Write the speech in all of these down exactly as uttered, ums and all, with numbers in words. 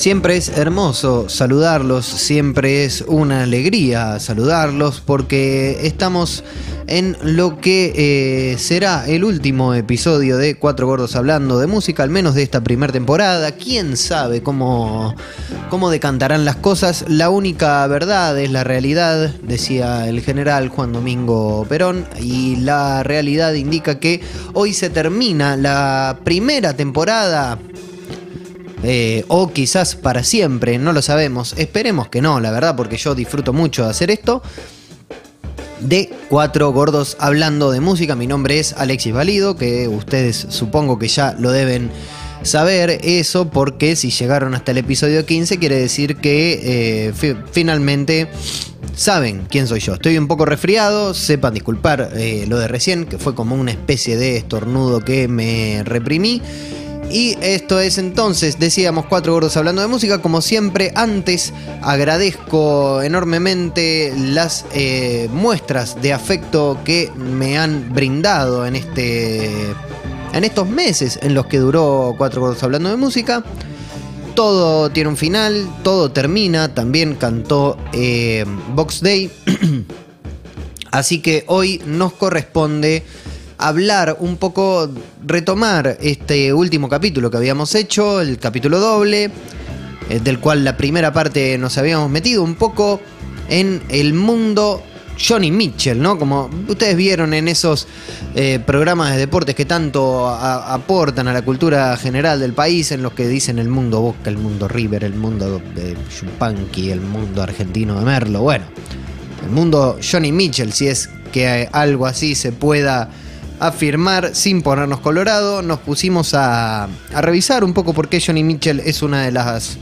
Siempre es hermoso saludarlos, siempre es una alegría saludarlos, porque estamos en lo que eh, será el último episodio de Cuatro Gordos Hablando de Música, al menos de esta primera temporada. ¿Quién sabe cómo, cómo decantarán las cosas? La única verdad es la realidad, decía el general Juan Domingo Perón, y la realidad indica que hoy se termina la primera temporada. Eh, o quizás para siempre, no lo sabemos. Esperemos que no, la verdad, porque yo disfruto mucho de hacer esto. De Cuatro Gordos Hablando de Música. Mi nombre es Alexis Valido, que ustedes supongo que ya lo deben saber eso, porque si llegaron hasta el episodio quince quiere decir que eh, fi- finalmente saben quién soy yo. Estoy un poco resfriado, sepan disculpar eh, lo de recién, que fue como una especie de estornudo que me reprimí. Y esto es entonces, decíamos, Cuatro Gordos Hablando de Música. Como siempre, antes agradezco enormemente las eh, muestras de afecto que me han brindado en, este, en estos meses en los que duró Cuatro Gordos Hablando de Música. Todo tiene un final, todo termina, también cantó eh, Box Day. Así que hoy nos corresponde hablar un poco, retomar este último capítulo que habíamos hecho, el capítulo doble, del cual la primera parte nos habíamos metido un poco en el mundo Joni Mitchell, ¿no? Como ustedes vieron en esos eh, programas de deportes que tanto a, aportan a la cultura general del país, en los que dicen el mundo Boca, el mundo River, el mundo de Chumpanqui, el mundo argentino de Merlo. Bueno, el mundo Joni Mitchell, si es que algo así se pueda afirmar sin ponernos colorado. Nos pusimos a, a revisar un poco por qué Joni Mitchell es una de las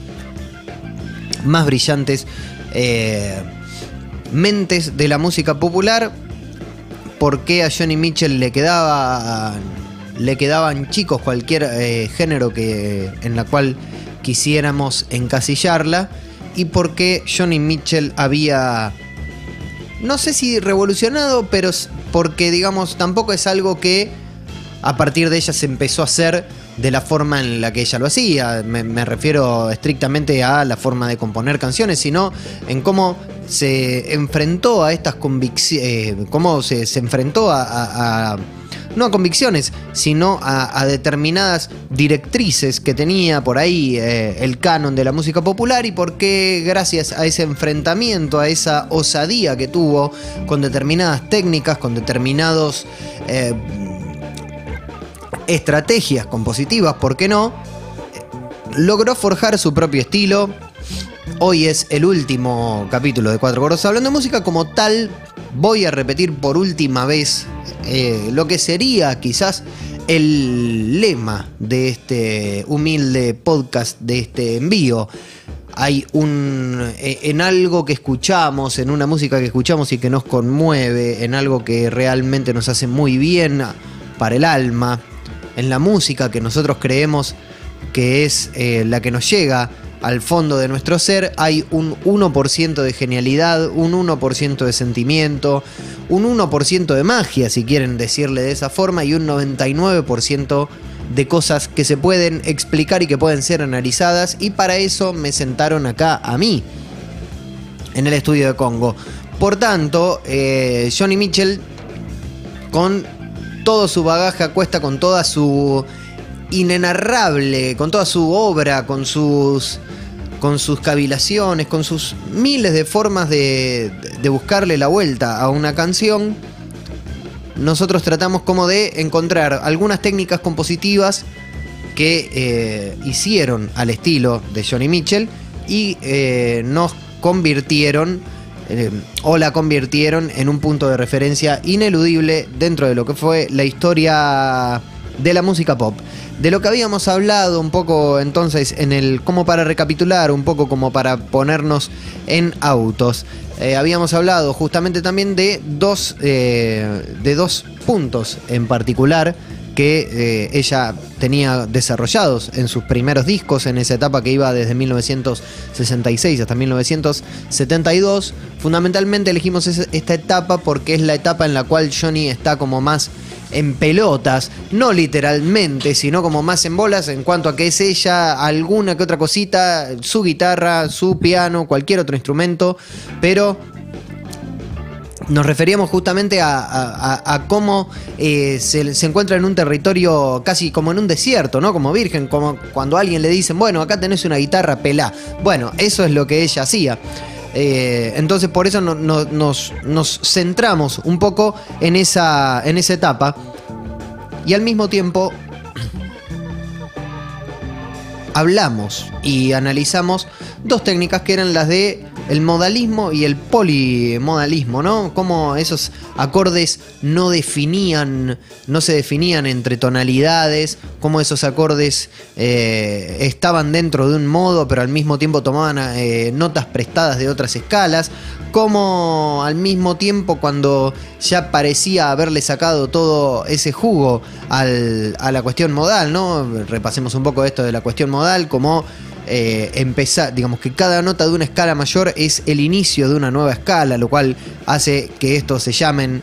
más brillantes eh, mentes de la música popular, por qué a Joni Mitchell le quedaba, le quedaban chicos cualquier eh, género que, en la cual quisiéramos encasillarla, y por qué Joni Mitchell había, no sé si revolucionado, pero porque, digamos, tampoco es algo que a partir de ella se empezó a hacer de la forma en la que ella lo hacía. Me, me refiero estrictamente a la forma de componer canciones, sino en cómo se enfrentó a estas convicciones, eh, cómo se, se enfrentó a, a, a, no a convicciones, sino a, a determinadas directrices que tenía por ahí eh, el canon de la música popular, y por qué gracias a ese enfrentamiento, a esa osadía que tuvo con determinadas técnicas, con determinados eh, estrategias compositivas, ¿por qué no?, logró forjar su propio estilo. Hoy es el último capítulo de Cuatro Gordos Hablando de Música. Como tal, voy a repetir por última vez eh, lo que sería quizás el lema de este humilde podcast, de este envío. Hay un eh, en algo que escuchamos, en una música que escuchamos y que nos conmueve, en algo que realmente nos hace muy bien para el alma, en la música que nosotros creemos que es eh, la que nos llega al fondo de nuestro ser, hay un uno por ciento de genialidad, un uno por ciento de sentimiento, un uno por ciento de magia, si quieren decirle de esa forma, y un noventa y nueve por ciento de cosas que se pueden explicar y que pueden ser analizadas. Y para eso me sentaron acá a mí, en el estudio de Congo. Por tanto, eh, Joni Mitchell, con todo su bagaje a cuesta, con toda su inenarrable, con toda su obra, con sus con sus cavilaciones, con sus miles de formas de, de buscarle la vuelta a una canción, nosotros tratamos como de encontrar algunas técnicas compositivas que eh, hicieron al estilo de Joni Mitchell y eh, nos convirtieron eh, o la convirtieron en un punto de referencia ineludible dentro de lo que fue la historia de la música pop. De lo que habíamos hablado un poco entonces, en el, como para recapitular un poco, como para ponernos en autos, eh, habíamos hablado justamente también de dos, eh, de dos puntos en particular que eh, ella tenía desarrollados en sus primeros discos, en esa etapa que iba desde mil novecientos sesenta y seis hasta mil novecientos setenta y dos. Fundamentalmente elegimos es, esta etapa porque es la etapa en la cual Joni está como más en pelotas, no literalmente, sino como más en bolas en cuanto a que es ella, alguna que otra cosita, su guitarra, su piano, cualquier otro instrumento, pero... nos referíamos justamente a, a, a cómo eh, se, se encuentra en un territorio casi como en un desierto, ¿no? Como virgen, como cuando a alguien le dicen, bueno, acá tenés una guitarra, pelá. Bueno, eso es lo que ella hacía. Eh, entonces por eso no, no, nos, nos centramos un poco en esa, en esa etapa. Y al mismo tiempo hablamos y analizamos dos técnicas que eran las de... el modalismo y el polimodalismo, ¿no? Cómo esos acordes no definían, no se definían entre tonalidades, cómo esos acordes eh, estaban dentro de un modo, pero al mismo tiempo tomaban eh, notas prestadas de otras escalas, cómo al mismo tiempo cuando ya parecía haberle sacado todo ese jugo al, a la cuestión modal, ¿no? Repasemos un poco esto de la cuestión modal, como... Eh, empezar, digamos que cada nota de una escala mayor es el inicio de una nueva escala, lo cual hace que estos se llamen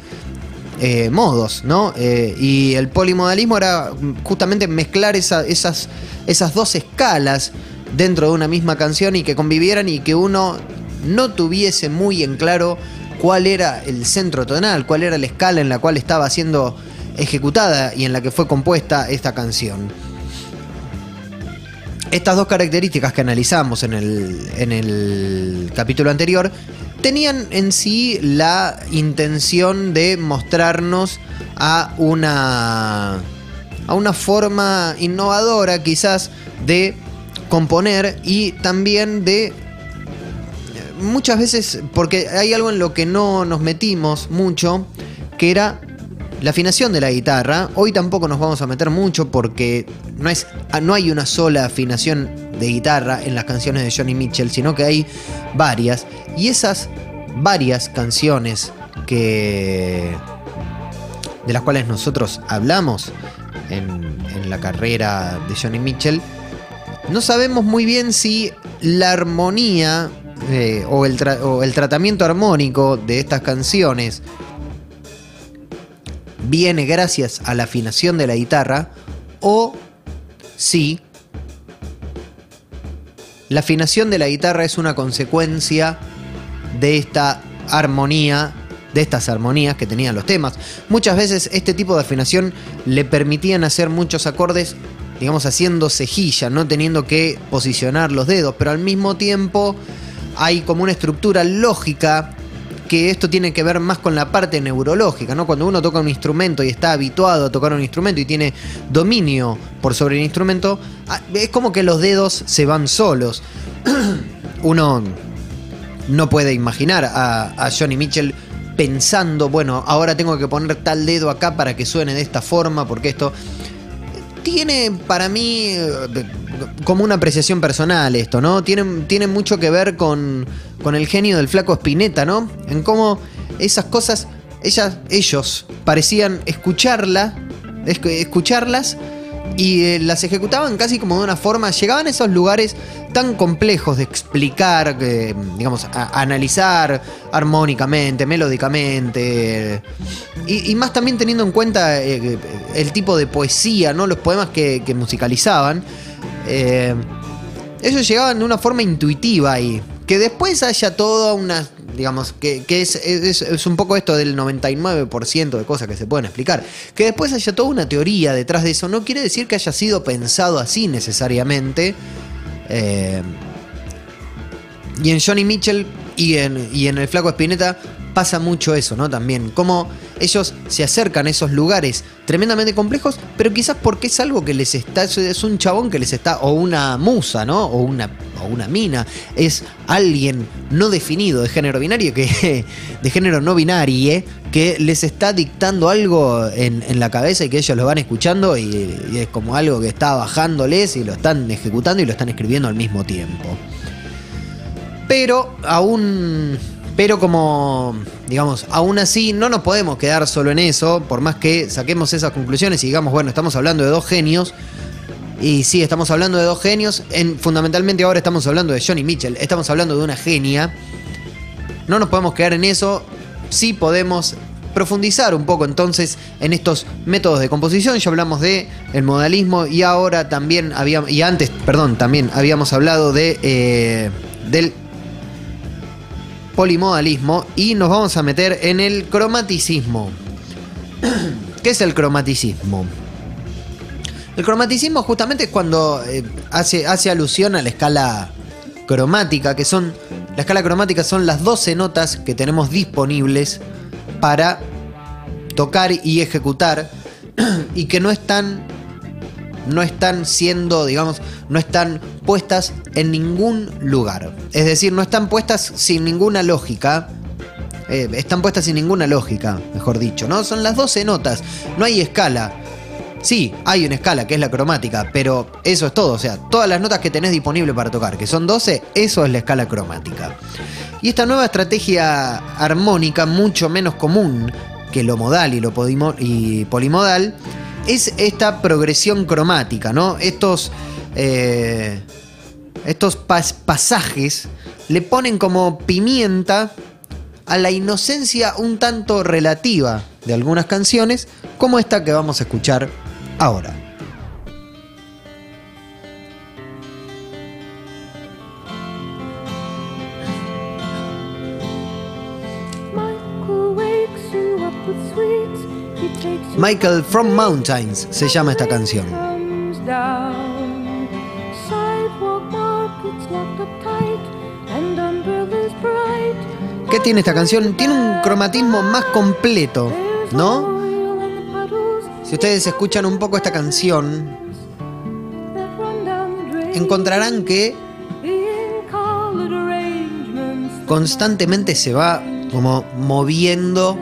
eh, modos, ¿no? Eh, y el polimodalismo era justamente mezclar esa, esas, esas dos escalas dentro de una misma canción y que convivieran y que uno no tuviese muy en claro cuál era el centro tonal, cuál era la escala en la cual estaba siendo ejecutada y en la que fue compuesta esta canción. Estas dos características que analizamos en el, en el capítulo anterior tenían en sí la intención de mostrarnos a una, a una forma innovadora quizás de componer y también de muchas veces, porque hay algo en lo que no nos metimos mucho, que era... la afinación de la guitarra. Hoy tampoco nos vamos a meter mucho porque no, es, no hay una sola afinación de guitarra en las canciones de Joni Mitchell, sino que hay varias. Y esas varias canciones que, de las cuales nosotros hablamos en, en la carrera de Joni Mitchell, no sabemos muy bien si la armonía eh, o, el tra- o el tratamiento armónico de estas canciones viene gracias a la afinación de la guitarra o si la afinación de la guitarra es una consecuencia de esta armonía, de estas armonías que tenían los temas. Muchas veces este tipo de afinación le permitían hacer muchos acordes, digamos, haciendo cejilla, no teniendo que posicionar los dedos, pero al mismo tiempo hay como una estructura lógica que esto tiene que ver más con la parte neurológica, ¿no? Cuando uno toca un instrumento y está habituado a tocar un instrumento y tiene dominio por sobre el instrumento, es como que los dedos se van solos. Uno no puede imaginar a, a Joni Mitchell pensando, bueno, ahora tengo que poner tal dedo acá para que suene de esta forma, porque esto... tiene para mí como una apreciación personal esto, ¿no? Tiene, tiene mucho que ver con, con el genio del flaco Spinetta, ¿no? En cómo esas cosas, ellas, ellos parecían escucharla, escucharlas y las ejecutaban casi como de una forma, llegaban a esos lugares tan complejos de explicar, eh, digamos, a, a analizar armónicamente, melódicamente, eh, y, y más también teniendo en cuenta eh, el tipo de poesía, ¿no? Los poemas que, que musicalizaban, eh, ellos llegaban de una forma intuitiva ahí, que después haya toda una... digamos, que, que es, es, es un poco esto del noventa y nueve por ciento de cosas que se pueden explicar. Que después haya toda una teoría detrás de eso, no quiere decir que haya sido pensado así necesariamente. Eh, y en Joni Mitchell y en, y en el flaco Spinetta pasa mucho eso, ¿no? También, cómo ellos se acercan a esos lugares tremendamente complejos, pero quizás porque es algo que les está, es un chabón que les está, o una musa, ¿no? O una, o una mina, es alguien no definido de género binario, que, de género no binario, ¿eh? Que les está dictando algo en, en la cabeza y que ellos lo van escuchando y, y es como algo que está bajándoles y lo están ejecutando y lo están escribiendo al mismo tiempo. Pero aún... Pero como, digamos, aún así no nos podemos quedar solo en eso, por más que saquemos esas conclusiones y digamos, bueno, estamos hablando de dos genios. Y sí, estamos hablando de dos genios. En, fundamentalmente ahora estamos hablando de Joni Mitchell, estamos hablando de una genia. No nos podemos quedar en eso, sí podemos profundizar un poco entonces en estos métodos de composición. Ya hablamos de el modalismo y ahora también habíamos, y antes, perdón, también habíamos hablado de eh, del polimodalismo y nos vamos a meter en el cromaticismo. ¿Qué es el cromaticismo? El cromaticismo justamente es cuando eh, hace, hace alusión a la escala cromática, que son la escala cromática son las doce notas que tenemos disponibles para tocar y ejecutar y que no están, no están siendo, digamos, no están puestas en ningún lugar. Es decir, no están puestas sin ninguna lógica. Eh, están puestas sin ninguna lógica, mejor dicho, ¿no? Son las doce notas, no hay escala. Sí, hay una escala que es la cromática, pero eso es todo. O sea, todas las notas que tenés disponible para tocar, que son doce, eso es la escala cromática. Y esta nueva estrategia armónica, mucho menos común que lo modal y lo y polimodal, es esta progresión cromática, ¿no? Estos, eh, estos pas pasajes le ponen como pimienta a la inocencia un tanto relativa de algunas canciones, como esta que vamos a escuchar ahora. Michael from Mountains se llama esta canción. ¿Qué tiene esta canción? Tiene un cromatismo más completo, ¿no? Si ustedes escuchan un poco esta canción, encontrarán que constantemente se va como moviendo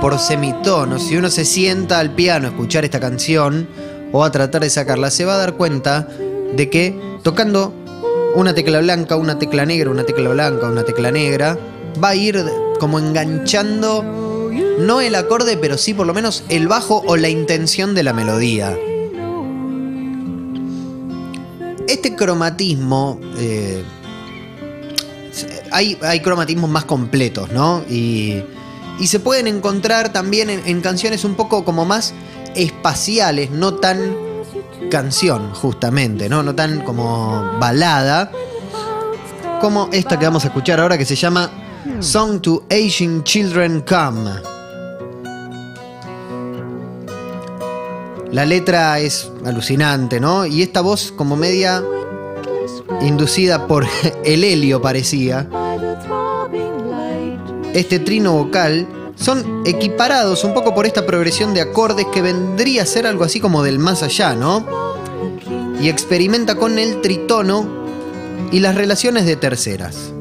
por semitonos. Si uno se sienta al piano a escuchar esta canción o a tratar de sacarla, se va a dar cuenta de que tocando una tecla blanca, una tecla negra, una tecla blanca, una tecla negra, va a ir como enganchando, no el acorde, pero sí por lo menos el bajo o la intención de la melodía. Este cromatismo... Eh, hay, hay cromatismos más completos, ¿no? Y... Y se pueden encontrar también en, en canciones un poco como más espaciales, no tan canción, justamente, ¿no? No tan como balada, como esta que vamos a escuchar ahora, que se llama Song to Asian Children Come. La letra es alucinante, ¿no? Y esta voz como media inducida por el helio parecía. Este trino vocal son equiparados un poco por esta progresión de acordes que vendría a ser algo así como del más allá, ¿no? Y experimenta con el tritono y las relaciones de terceras.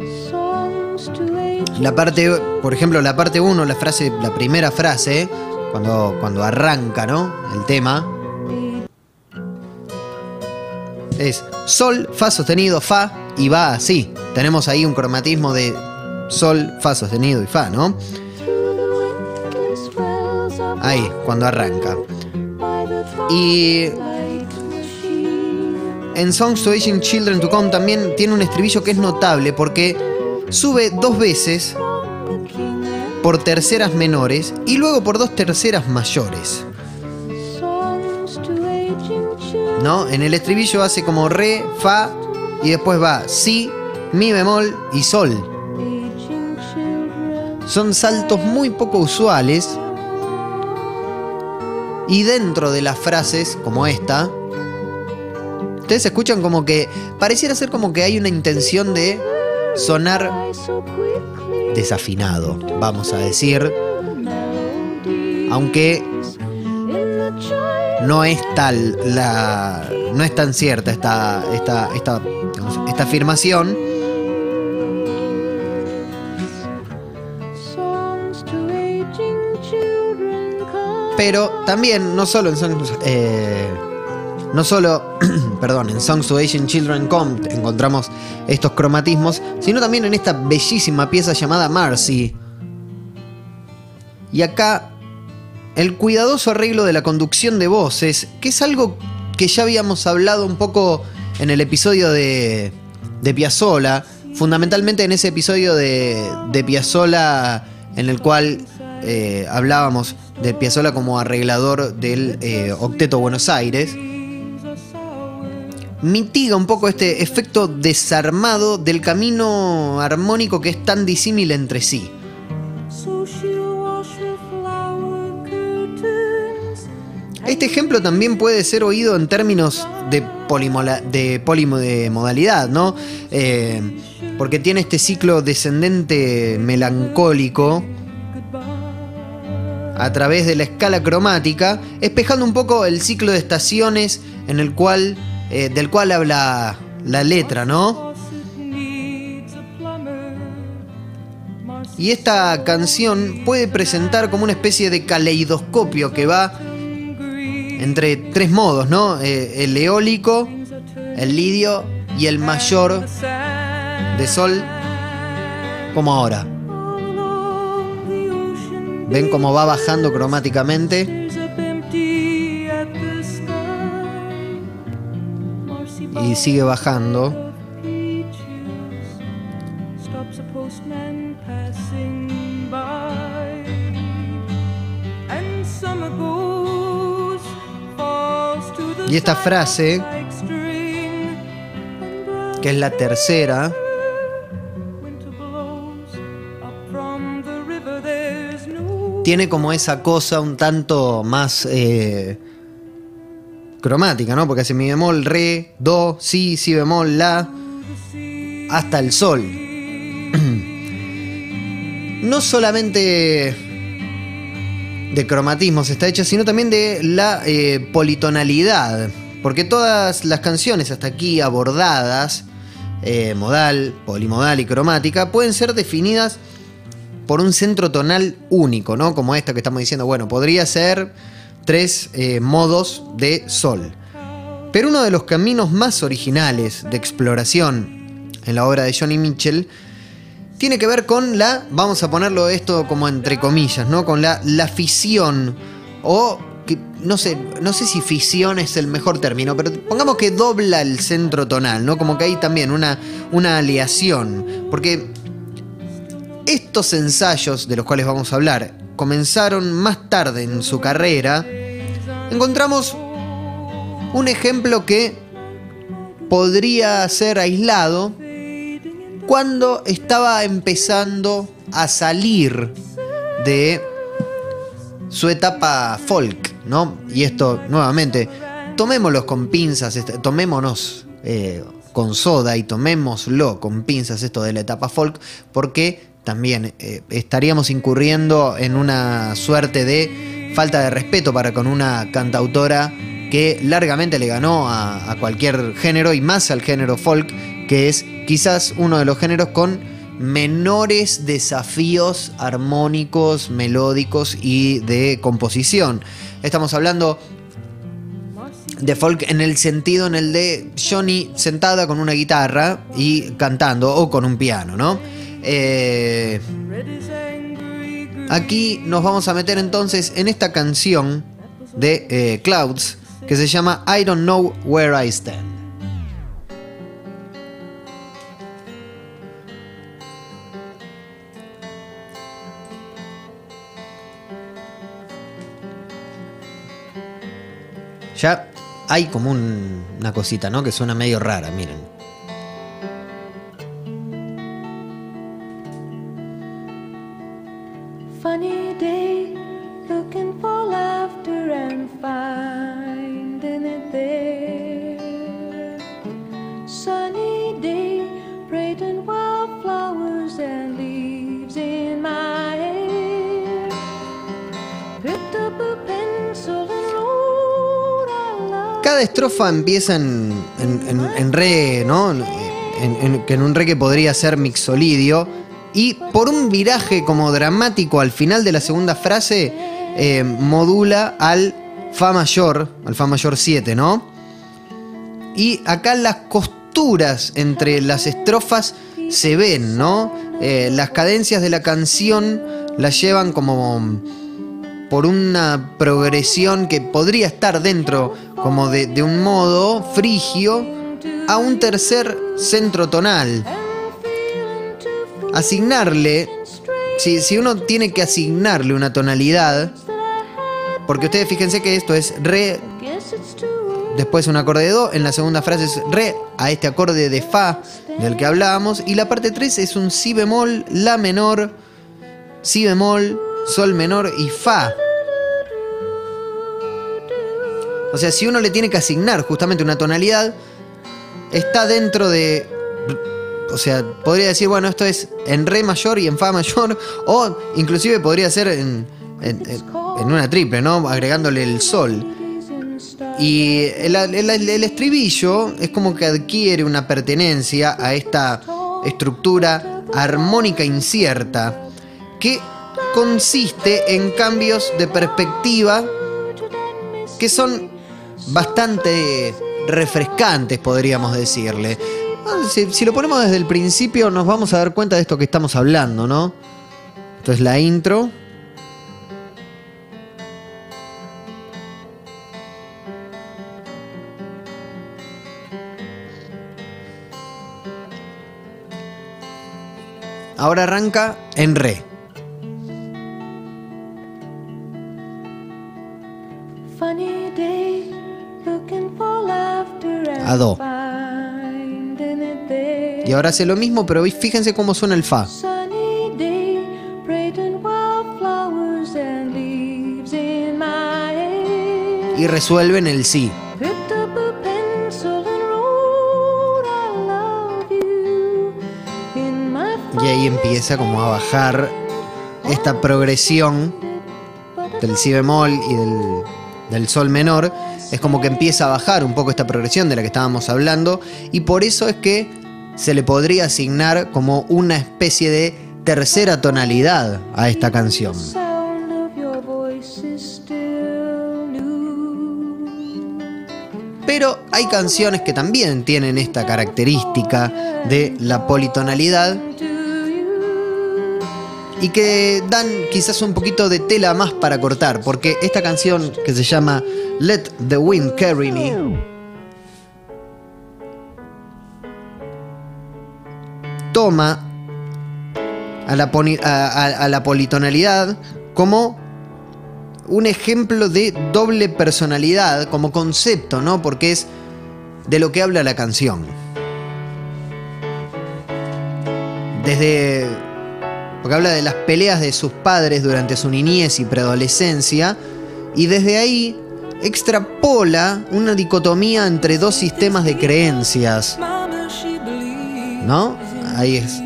La parte, por ejemplo, la parte uno, la frase, la primera frase, cuando, cuando arranca, ¿no? El tema es sol, fa sostenido, fa y va así. Tenemos ahí un cromatismo de sol, fa sostenido y fa, ¿no? Ahí, cuando arranca. Y en Songs to Asian Children to Come también tiene un estribillo que es notable porque sube dos veces por terceras menores y luego por dos terceras mayores, ¿no? En el estribillo hace como re, fa y después va si, mi bemol y sol. Son saltos muy poco usuales. Y dentro de las frases, como esta, ustedes escuchan como que pareciera ser como que hay una intención de sonar desafinado, vamos a decir. Aunque no es tal la, no es tan cierta esta, esta, esta, esta afirmación. Pero también, no solo en Songs, eh, No solo perdón, en Songs to Asian Children Compt encontramos estos cromatismos, sino también en esta bellísima pieza llamada Marcy. Y acá el cuidadoso arreglo de la conducción de voces, que es algo que ya habíamos hablado un poco en el episodio de, de Piazzolla, fundamentalmente en ese episodio de, de Piazzolla en el cual eh, hablábamos de Piazzolla como arreglador del eh, Octeto Buenos Aires. Mitiga un poco este efecto desarmado del camino armónico que es tan disímil entre sí. Este ejemplo también puede ser oído en términos de, de polimodalidad, ¿no? Eh, porque tiene este ciclo descendente melancólico a través de la escala cromática, espejando un poco el ciclo de estaciones en el cual, eh, del cual habla la letra, ¿no? Y esta canción puede presentar como una especie de caleidoscopio que va entre tres modos, ¿no? Eh, el eólico, el lidio y el mayor de sol, como ahora. Ven cómo va bajando cromáticamente. Y sigue bajando. Y esta frase, que es la tercera, tiene como esa cosa un tanto más eh, cromática, ¿no? Porque hace mi bemol, re, do, si, si bemol, la, hasta el sol. No solamente de cromatismos está hecha, sino también de la eh, politonalidad, porque todas las canciones hasta aquí abordadas, eh, modal, polimodal y cromática, pueden ser definidas por un centro tonal único, ¿no? Como esta que estamos diciendo, bueno, podría ser tres eh, modos de sol. Pero uno de los caminos más originales de exploración en la obra de Joni Mitchell tiene que ver con la, vamos a ponerlo esto como entre comillas, ¿no? Con la, la fisión, o que, no sé, no sé si fisión es el mejor término, pero pongamos que dobla el centro tonal, ¿no? Como que hay también una, una aleación, porque estos ensayos de los cuales vamos a hablar comenzaron más tarde en su carrera. Encontramos un ejemplo que podría ser aislado cuando estaba empezando a salir de su etapa folk, ¿no? Y esto, nuevamente, tomémoslo con pinzas, tomémonos eh, con soda y tomémoslo con pinzas esto de la etapa folk, porque también eh, estaríamos incurriendo en una suerte de falta de respeto para con una cantautora que largamente le ganó a, a cualquier género, y más al género folk, que es quizás uno de los géneros con menores desafíos armónicos, melódicos y de composición. Estamos hablando de folk en el sentido en el de Joni sentada con una guitarra y cantando, o con un piano, ¿no? Eh, aquí nos vamos a meter entonces en esta canción de eh, Clouds, que se llama I Don't Know Where I Stand. Ya hay como un, una cosita, ¿no? Que suena medio rara, miren. Funny day, looking for laughter and finding it there. Sunny day, braiding wildflowers and leaves in my hair. Picked up a pencil. Cada estrofa empieza en, en, en, en re, ¿no? En, en, en un re que podría ser mixolidio. Y por un viraje como dramático al final de la segunda frase, eh, modula al fa mayor, al fa mayor siete, ¿no? y acá las costuras entre las estrofas se ven, ¿no? Eh, las cadencias de la canción las llevan como por una progresión que podría estar dentro como de, de un modo frigio a un tercer centro tonal. Asignarle, si, si uno tiene que asignarle una tonalidad, porque ustedes fíjense que esto es re, después un acorde de do, en la segunda frase es re a este acorde de fa del que hablábamos, y la parte tres es un si bemol, la menor, si bemol, sol menor y fa. O sea, si uno le tiene que asignar justamente una tonalidad, está dentro de... O sea, podría decir, bueno, esto es en re mayor y en fa mayor, o inclusive podría ser en, en, en una triple, ¿no? Agregándole el sol. Y el, el, el estribillo es como que adquiere una pertenencia a esta estructura armónica incierta que consiste en cambios de perspectiva que son bastante refrescantes, podríamos decirle. Si, si lo ponemos desde el principio nos vamos a dar cuenta de esto que estamos hablando, ¿no? Esto es la intro. Ahora arranca en re. A do. Y ahora hace lo mismo, pero fíjense cómo suena el fa. Y resuelven el si. Y ahí empieza como a bajar esta progresión del si bemol y del, del sol menor. Es como que empieza a bajar un poco esta progresión de la que estábamos hablando, y por eso es que se le podría asignar como una especie de tercera tonalidad a esta canción. Pero hay canciones que también tienen esta característica de la politonalidad y que dan quizás un poquito de tela más para cortar, porque esta canción que se llama Let the Wind Carry Me toma a la, poni- a, a, a la politonalidad como un ejemplo de doble personalidad como concepto, ¿no? Porque es de lo que habla la canción. Desde... porque habla de las peleas de sus padres durante su niñez y preadolescencia, y desde ahí extrapola una dicotomía entre dos sistemas de creencias, ¿no? Ahí es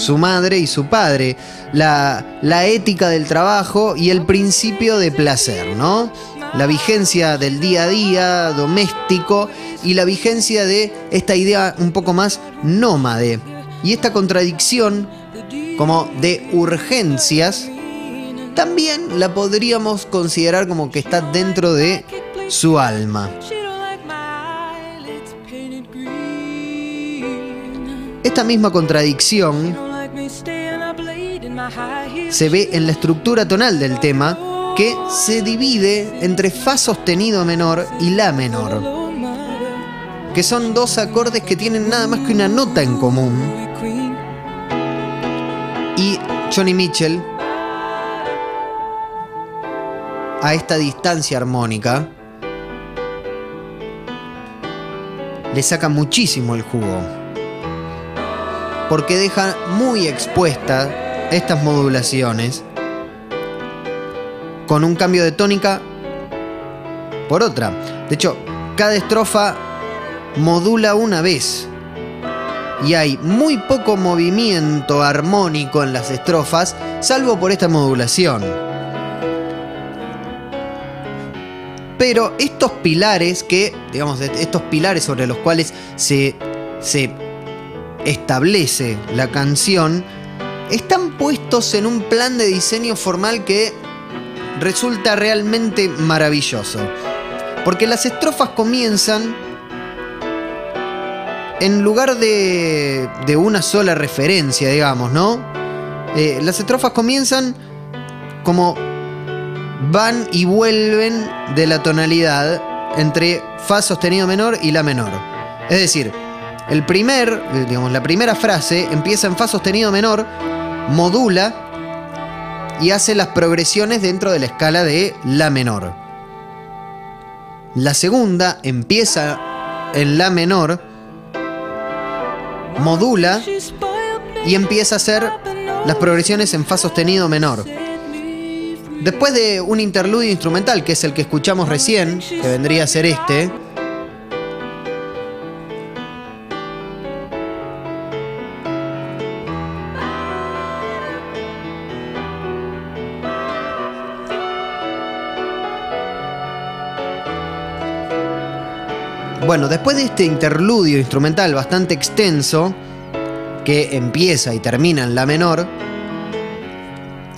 su madre y su padre, la, la ética del trabajo y el principio de placer, ¿no? La vigencia del día a día doméstico y la vigencia de esta idea un poco más nómade, y esta contradicción como de urgencias, también la podríamos considerar como que está dentro de su alma. Esta misma contradicción se ve en la estructura tonal del tema, que se divide entre fa sostenido menor y la menor, que son dos acordes que tienen nada más que una nota en común. Y Joni Mitchell, a esta distancia armónica, le saca muchísimo el jugo, porque deja muy expuestas estas modulaciones con un cambio de tónica por otra. De hecho, cada estrofa modula una vez. Y hay muy poco movimiento armónico en las estrofas, salvo por esta modulación. Pero estos pilares que, digamos, estos pilares sobre los cuales se, se establece la canción, están puestos en un plan de diseño formal que resulta realmente maravilloso. Porque las estrofas comienzan en lugar de, de una sola referencia, digamos, ¿no? Eh, las estrofas comienzan como van y vuelven de la tonalidad entre fa sostenido menor y la menor. Es decir, el primer, digamos, la primera frase empieza en fa sostenido menor, modula y hace las progresiones dentro de la escala de la menor. La segunda empieza en la menor, modula y empieza a hacer las progresiones en fa sostenido menor. Después de un interludio instrumental, que es el que escuchamos recién, que vendría a ser este, bueno, después de este interludio instrumental bastante extenso, que empieza y termina en la menor,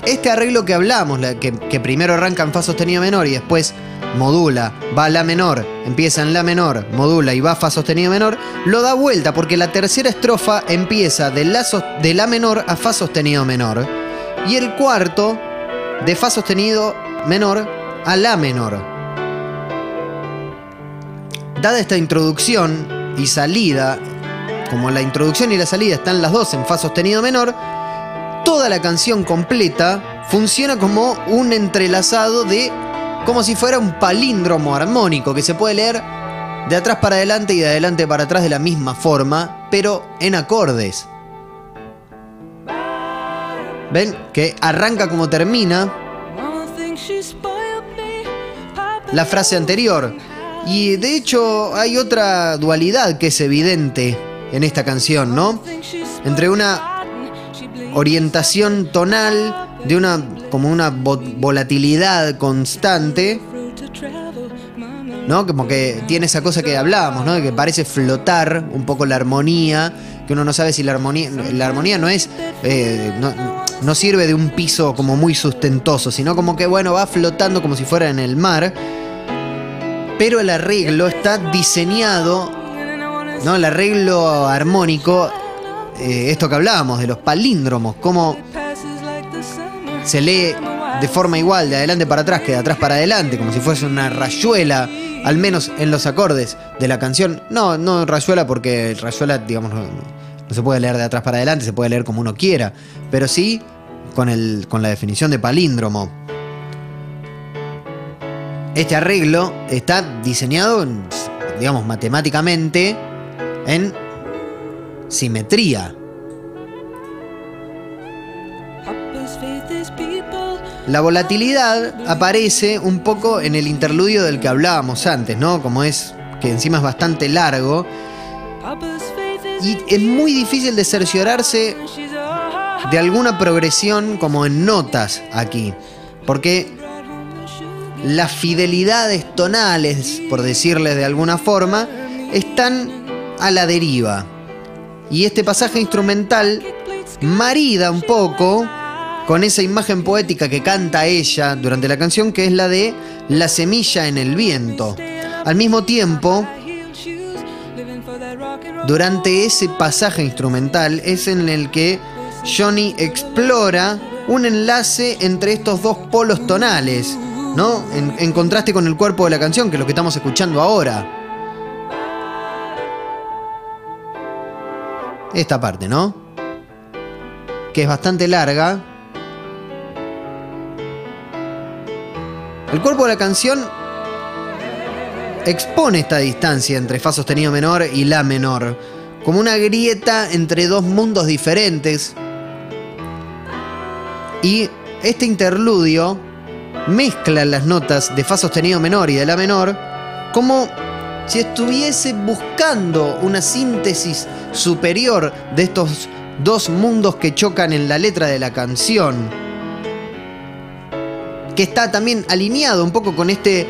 este arreglo que hablamos, la que, que primero arranca en fa sostenido menor y después modula, va a la menor, empieza en la menor, modula y va a fa sostenido menor, lo da vuelta porque la tercera estrofa empieza de la, so, de la menor a fa sostenido menor y el cuarto de fa sostenido menor a la menor. Dada esta introducción y salida, como la introducción y la salida están las dos en fa sostenido menor, toda la canción completa funciona como un entrelazado de, como si fuera un palíndromo armónico que se puede leer de atrás para adelante y de adelante para atrás de la misma forma, pero en acordes. ¿Ven? Que arranca como termina la frase anterior. Y de hecho hay otra dualidad que es evidente en esta canción, ¿no? Entre una orientación tonal, de una como una volatilidad constante, ¿no? Como que tiene esa cosa que hablábamos, ¿no? Que parece flotar un poco la armonía, que uno no sabe si la armonía, la armonía no es, eh, no, no sirve de un piso como muy sustentoso, sino como que bueno, va flotando como si fuera en el mar. Pero el arreglo está diseñado, ¿no? El arreglo armónico, eh, esto que hablábamos de los palíndromos, cómo se lee de forma igual de adelante para atrás que de atrás para adelante, como si fuese una rayuela, al menos en los acordes de la canción. No, no rayuela porque rayuela, digamos, no, no se puede leer de atrás para adelante, se puede leer como uno quiera, pero sí con, el, con la definición de palíndromo. Este arreglo está diseñado, digamos, matemáticamente en simetría. La volatilidad aparece un poco en el interludio del que hablábamos antes, ¿no? Como es que encima es bastante largo y es muy difícil de cerciorarse de alguna progresión como en notas aquí, porque las fidelidades tonales, por decirles de alguna forma, están a la deriva. Y este pasaje instrumental marida un poco con esa imagen poética que canta ella durante la canción, que es la de la semilla en el viento. Al mismo tiempo, durante ese pasaje instrumental es en el que Joni explora un enlace entre estos dos polos tonales, ¿no? En, en contraste con el cuerpo de la canción, que es lo que estamos escuchando ahora. Esta parte, ¿no? Que es bastante larga. El cuerpo de la canción expone esta distancia entre fa sostenido menor y la menor, como una grieta entre dos mundos diferentes. Y este interludio mezcla las notas de fa sostenido menor y de la menor como si estuviese buscando una síntesis superior de estos dos mundos que chocan en la letra de la canción, que está también alineado un poco con este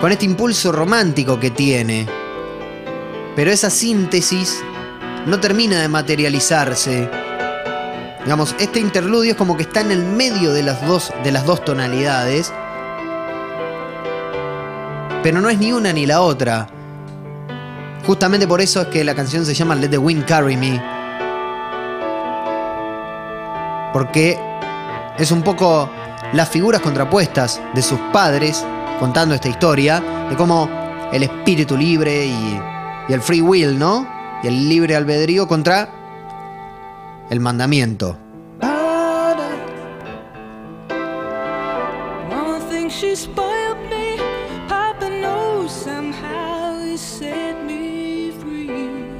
con este impulso romántico que tiene, pero esa síntesis no termina de materializarse. Digamos, este interludio es como que está en el medio de las dos, de las dos tonalidades, pero no es ni una ni la otra. Justamente por eso es que la canción se llama Let the Wind Carry Me. Porque es un poco las figuras contrapuestas de sus padres contando esta historia, de cómo el espíritu libre y, y el free will, ¿no? Y el libre albedrío contra el mandamiento.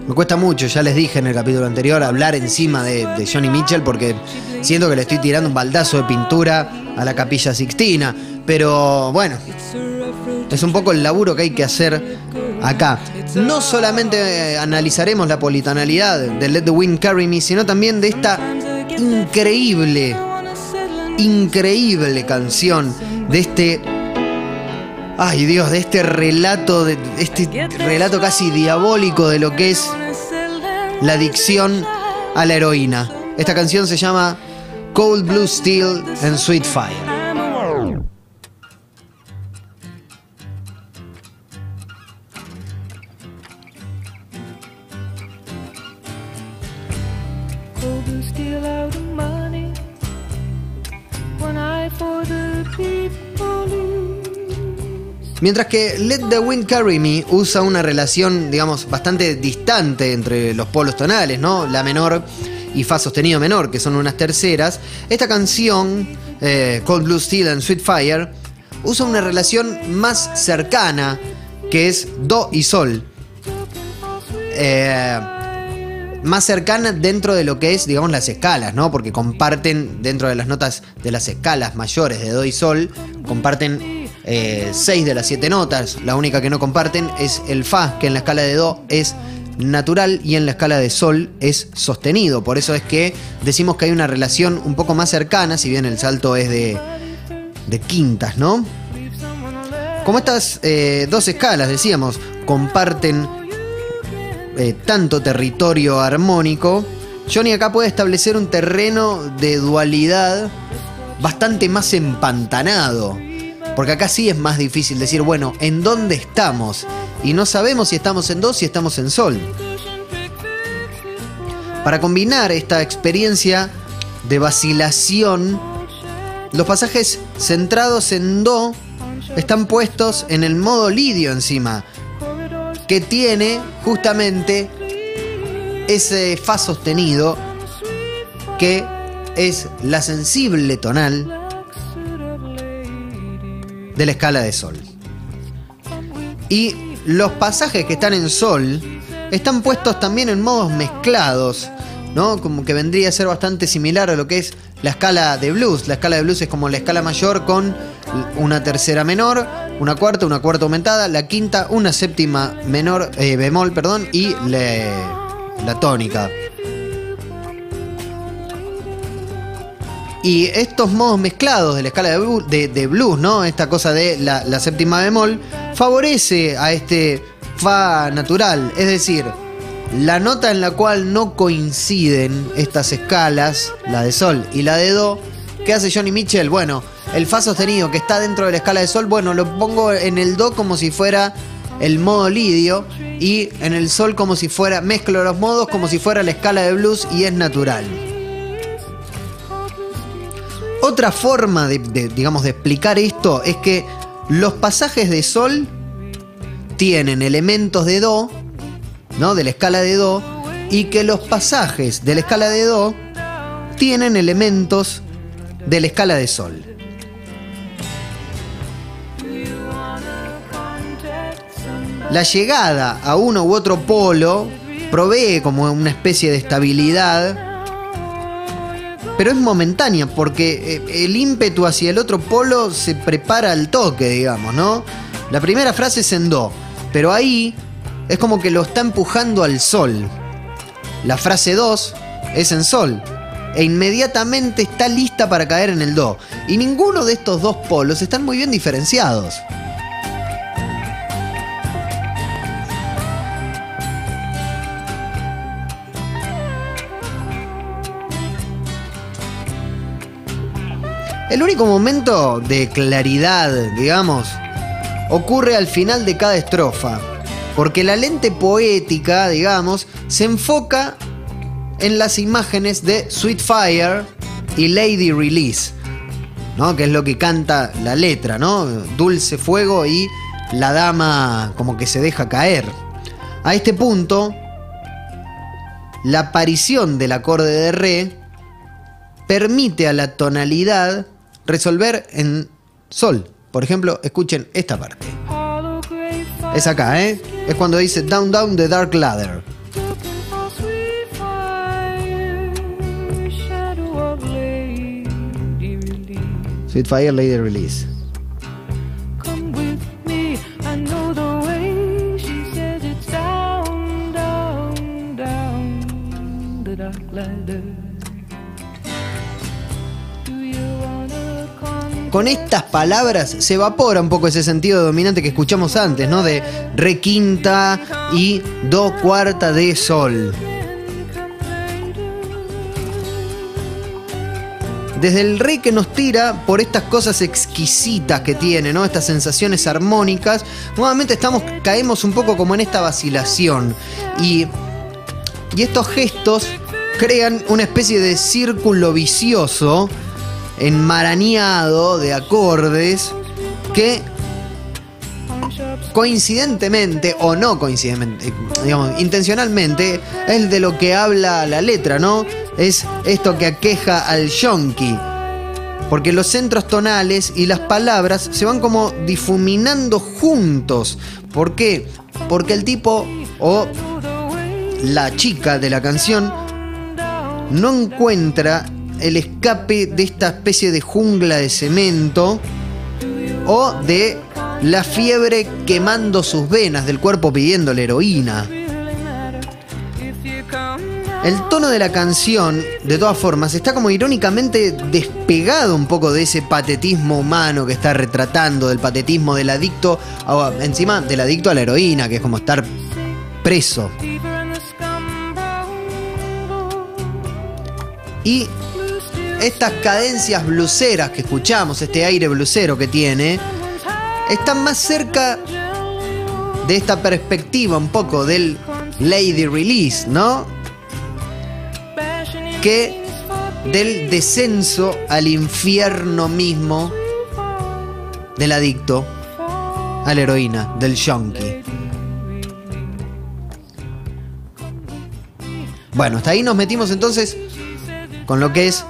Me cuesta mucho, ya les dije en el capítulo anterior, hablar encima de, de Joni Mitchell, porque siento que le estoy tirando un baldazo de pintura a la Capilla Sixtina. Pero bueno, es un poco el laburo que hay que hacer acá. No solamente analizaremos la politonalidad del Let the Wind Carry Me, sino también de esta increíble, increíble canción, de este... Ay Dios, de este relato, de este relato casi diabólico de lo que es la adicción a la heroína. Esta canción se llama Cold Blue Steel and Sweet Fire. Mientras que Let the Wind Carry Me usa una relación, digamos, bastante distante entre los polos tonales, ¿no? La menor y fa sostenido menor, que son unas terceras. Esta canción, eh, Cold Blue Steel and Sweet Fire, usa una relación más cercana, que es do y sol. Eh, más cercana dentro de lo que es, digamos, las escalas, ¿no? Porque comparten, dentro de las notas de las escalas mayores de do y sol, comparten... Eh, seis de las siete notas. La única que no comparten es el fa, que en la escala de do es natural y en la escala de sol es sostenido. Por eso es que decimos que hay una relación un poco más cercana, si bien el salto es de, de quintas, ¿no? Como estas eh, dos escalas, decíamos, comparten eh, tanto territorio armónico, Joni acá puede establecer un terreno de dualidad bastante más empantanado. Porque acá sí es más difícil decir, bueno, ¿en dónde estamos? Y no sabemos si estamos en do, si estamos en sol. Para combinar esta experiencia de vacilación, los pasajes centrados en do están puestos en el modo lidio encima, que tiene justamente ese fa sostenido, que es la sensible tonal de la escala de sol. Y los pasajes que están en sol están puestos también en modos mezclados, ¿no? Como que vendría a ser bastante similar a lo que es la escala de blues. La escala de blues es como la escala mayor con una tercera menor, una cuarta, una cuarta aumentada, la quinta, una séptima menor, eh, bemol, perdón, y le, la tónica. Y estos modos mezclados de la escala de blues, ¿no? Esta cosa de la, la séptima bemol favorece a este fa natural. Es decir, la nota en la cual no coinciden estas escalas, la de sol y la de do, ¿qué hace Joni Mitchell? Bueno, el fa sostenido que está dentro de la escala de sol, bueno, lo pongo en el do como si fuera el modo lidio y en el sol como si fuera, mezclo los modos como si fuera la escala de blues y es natural. Otra forma de, de, digamos, de explicar esto es que los pasajes de sol tienen elementos de do, ¿no? De la escala de do, y que los pasajes de la escala de do tienen elementos de la escala de sol. La llegada a uno u otro polo provee como una especie de estabilidad, pero es momentánea, porque el ímpetu hacia el otro polo se prepara al toque, digamos, ¿no? La primera frase es en do, pero ahí es como que lo está empujando al sol. La frase dos es en sol, e inmediatamente está lista para caer en el do. Y ninguno de estos dos polos están muy bien diferenciados. El único momento de claridad, digamos, ocurre al final de cada estrofa, Porque la lente poética, digamos, se enfoca en las imágenes de Sweet Fire y Lady Release, ¿no? Que es lo que canta la letra, ¿no? Dulce Fuego y la dama como que se deja caer. A este punto, la aparición del acorde de re permite a la tonalidad resolver en sol. Por ejemplo, escuchen esta parte. Es acá, ¿eh? Es cuando dice Down Down the Dark Ladder. Sweet Fire, Lady Release. Con estas palabras se evapora un poco ese sentido dominante que escuchamos antes, ¿no? De re quinta y do cuarta de sol. Desde el re que nos tira por estas cosas exquisitas que tiene, ¿no? Estas sensaciones armónicas, nuevamente estamos, caemos un poco como en esta vacilación. Y, y estos gestos crean una especie de círculo vicioso, enmarañado de acordes que coincidentemente o no coincidentemente, digamos, intencionalmente, es de lo que habla la letra, ¿no? Es esto que aqueja al yonki, porque los centros tonales y las palabras se van como difuminando juntos. ¿Por qué? Porque el tipo o la chica de la canción no encuentra el escape de esta especie de jungla de cemento o de la fiebre quemando sus venas del cuerpo pidiéndole heroína. El tono de la canción, de todas formas, está como irónicamente despegado un poco de ese patetismo humano que está retratando, del patetismo del adicto, a, encima del adicto a la heroína, que es como estar preso. Y estas cadencias bluseras que escuchamos, este aire blusero que tiene, están más cerca de esta perspectiva un poco del Lady Release, ¿no? Que del descenso al infierno mismo del adicto a la heroína, del yonki. Bueno, hasta ahí nos metimos entonces con lo que es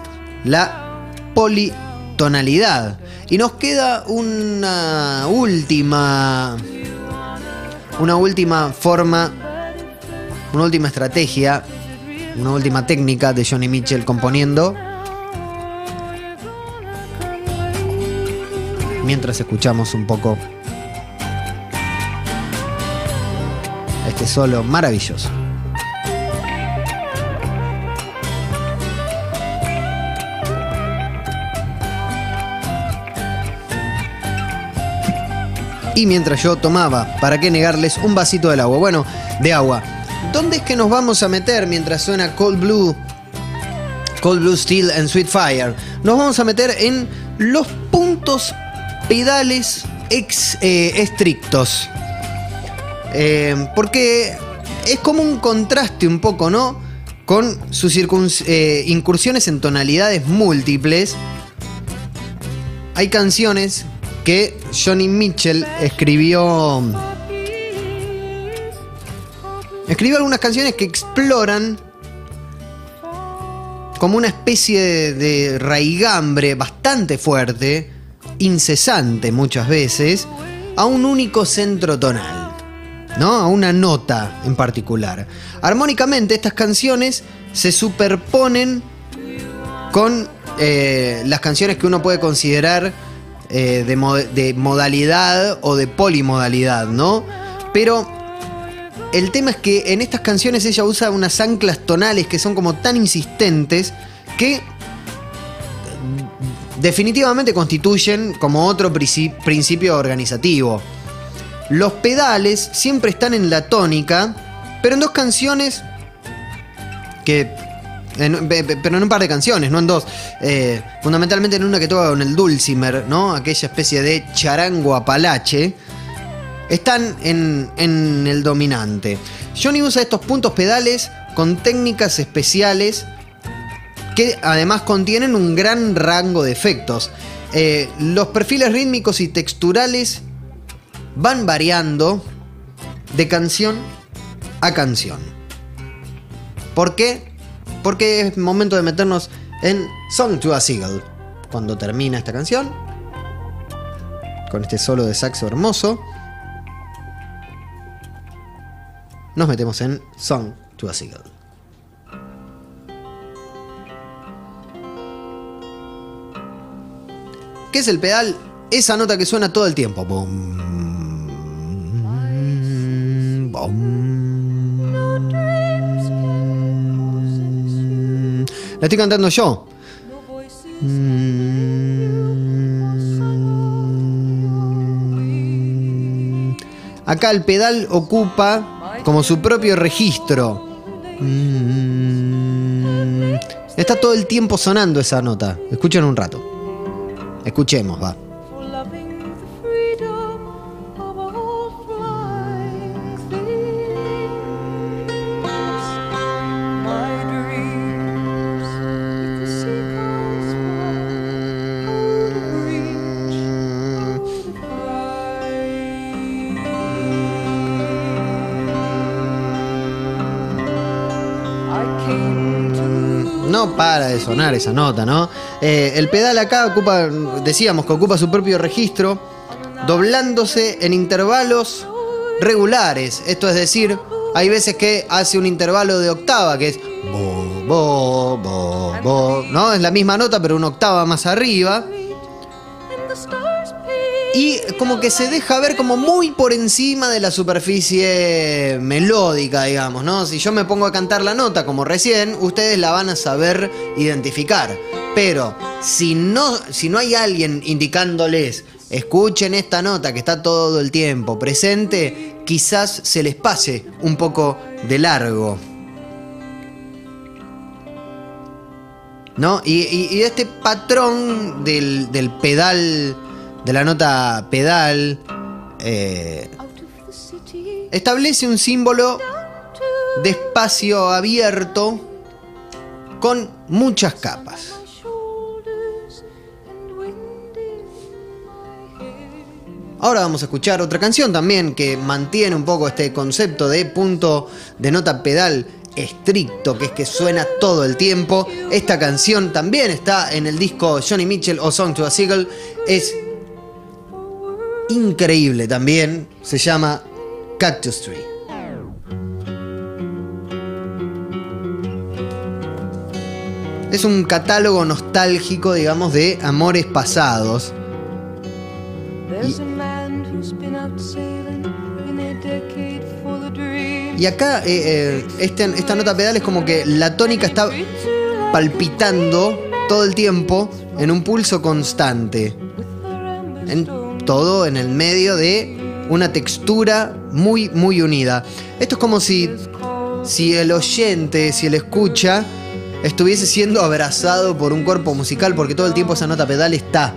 la politonalidad. Y nos queda una última, una última forma, una última estrategia, una última técnica de Joni Mitchell componiendo, mientras escuchamos un poco este solo maravilloso. Y mientras yo tomaba, ¿para qué negarles un vasito del agua? Bueno, de agua. ¿Dónde es que nos vamos a meter mientras suena Cold Blue, Cold Blue Steel and Sweet Fire? Nos vamos a meter en los puntos pedales ex, eh, estrictos. Eh, porque es como un contraste un poco, ¿no? Con sus eh, incursiones en tonalidades múltiples. Hay canciones que Joni Mitchell escribió escribió algunas canciones que exploran como una especie de, de raigambre bastante fuerte, incesante muchas veces, a un único centro tonal, ¿no? A una nota en particular. Armónicamente estas canciones se superponen con eh, las canciones que uno puede considerar Eh, de, mod de modalidad o de polimodalidad, ¿no? Pero el tema es que en estas canciones ella usa unas anclas tonales que son como tan insistentes que definitivamente constituyen como otro princi principio organizativo. Los pedales siempre están en la tónica, pero en dos canciones que... En, pero en un par de canciones, no en dos. Eh, fundamentalmente en una que toca con el dulcimer, ¿no? Aquella especie de charango apalache. Están en, en el dominante. Joni usa estos puntos pedales con técnicas especiales que además contienen un gran rango de efectos. Eh, los perfiles rítmicos y texturales van variando de canción a canción. ¿Por qué? Porque es momento de meternos en Song to a Seagull. Cuando termina esta canción, con este solo de saxo hermoso, nos metemos en Song to a Seagull. ¿Qué es el pedal? Esa nota que suena todo el tiempo. Bom, bom. La estoy cantando yo. Acá el pedal ocupa como su propio registro. Está todo el tiempo sonando esa nota. Escuchen un rato. Escuchemos, va. No para de sonar esa nota, ¿no? Eh, el pedal acá ocupa, decíamos que ocupa su propio registro, doblándose en intervalos regulares. Esto es decir, hay veces que hace un intervalo de octava, que es bo, bo, bo, bo, ¿no? Es la misma nota, pero una octava más arriba. Y como que se deja ver como muy por encima de la superficie melódica, digamos, ¿no? Si yo me pongo a cantar la nota como recién, ustedes la van a saber identificar. Pero si no, si no hay alguien indicándoles, escuchen esta nota que está todo el tiempo presente, quizás se les pase un poco de largo, ¿no? Y, y, y este patrón del, del pedal... de la nota pedal, eh, establece un símbolo de espacio abierto con muchas capas. Ahora vamos a escuchar otra canción también que mantiene un poco este concepto de punto de nota pedal estricto, que es que suena todo el tiempo. Esta canción también está en el disco Joni Mitchell o Song to a Seagull. Es increíble también, se llama Cactus Tree. Es un catálogo nostálgico, digamos, de amores pasados. Y, y acá eh, eh, este, esta nota pedal es como que la tónica está palpitando todo el tiempo en un pulso constante. En, todo en el medio de una textura muy, muy unida. Esto es como si, si el oyente, si el escucha, estuviese siendo abrazado por un cuerpo musical, porque todo el tiempo esa nota pedal está.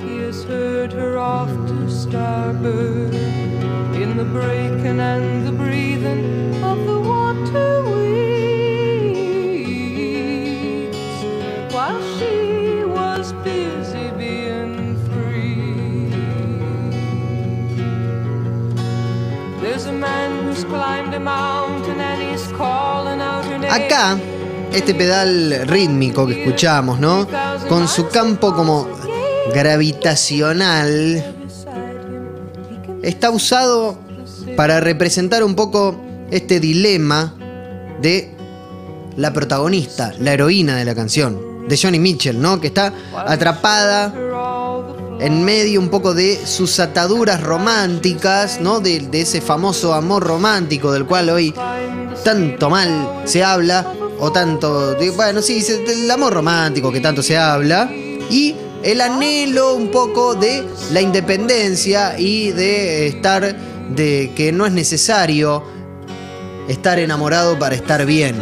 Acá, este pedal rítmico que escuchamos, ¿no? Con su campo como gravitacional, está usado para representar un poco este dilema de la protagonista, la heroína de la canción, de Joni Mitchell, ¿no? Que está atrapada en medio un poco de sus ataduras románticas, ¿no? De, de ese famoso amor romántico del cual hoy tanto mal se habla, o tanto... De, bueno, sí, el amor romántico que tanto se habla, y el anhelo un poco de la independencia y de estar... de que no es necesario estar enamorado para estar bien.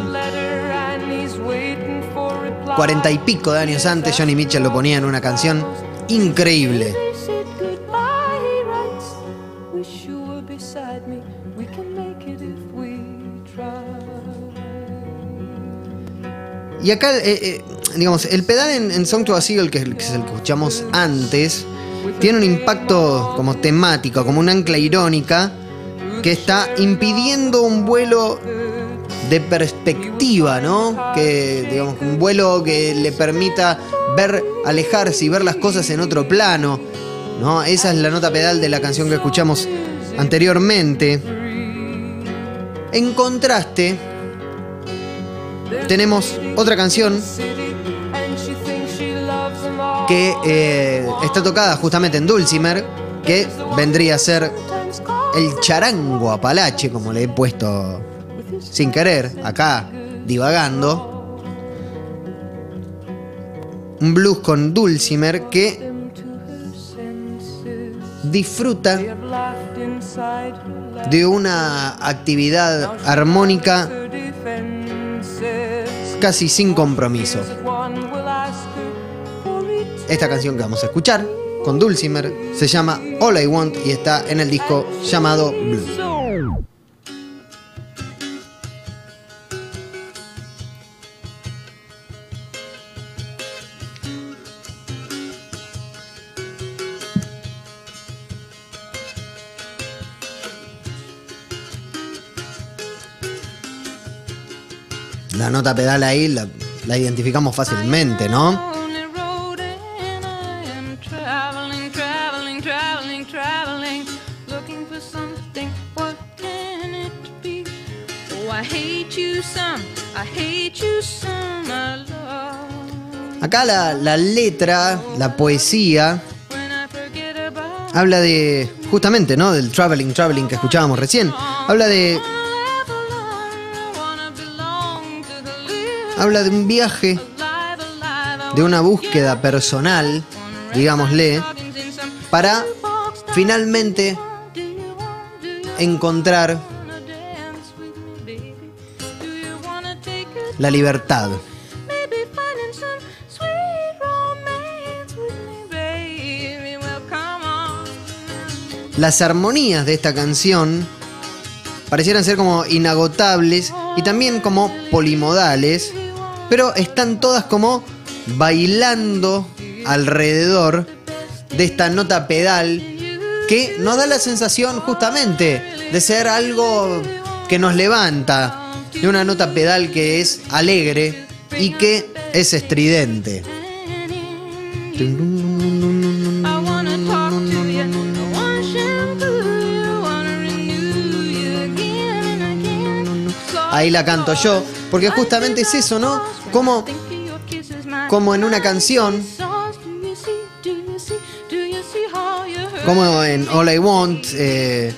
Cuarenta y pico de años antes, Joni Mitchell lo ponía en una canción increíble. were beside me. We can make it if we try. Y acá, eh, eh, digamos, el pedal en, en Song to a Seagull, que es el que escuchamos antes, tiene un impacto como temático, como un ancla irónica, que está impidiendo un vuelo de perspectiva, ¿no? Que, digamos, un vuelo que le permita ver, alejarse y ver las cosas en otro plano, ¿no? Esa es la nota pedal de la canción que escuchamos anteriormente. En contraste, tenemos otra canción que eh, está tocada justamente en dulcimer, que vendría a ser el charango apalache, como le he puesto sin querer, acá divagando. Un blues con dulcimer que disfruta de una actividad armónica casi sin compromiso. Esta canción que vamos a escuchar con dulcimer se llama All I Want y está en el disco llamado Blue. La nota pedal ahí la, la identificamos fácilmente, ¿no? Acá la, la letra, la poesía, habla de, justamente, ¿no? Del traveling, traveling que escuchábamos recién. Habla de... Habla de un viaje, de una búsqueda personal, digámosle, para finalmente encontrar la libertad. Las armonías de esta canción parecieran ser como inagotables y también como polimodales, pero están todas como bailando alrededor de esta nota pedal que nos da la sensación justamente de ser algo que nos levanta, de una nota pedal que es alegre y que es estridente. Ahí la canto yo, porque justamente es eso, ¿no? Como, como en una canción, como en All I Want, eh,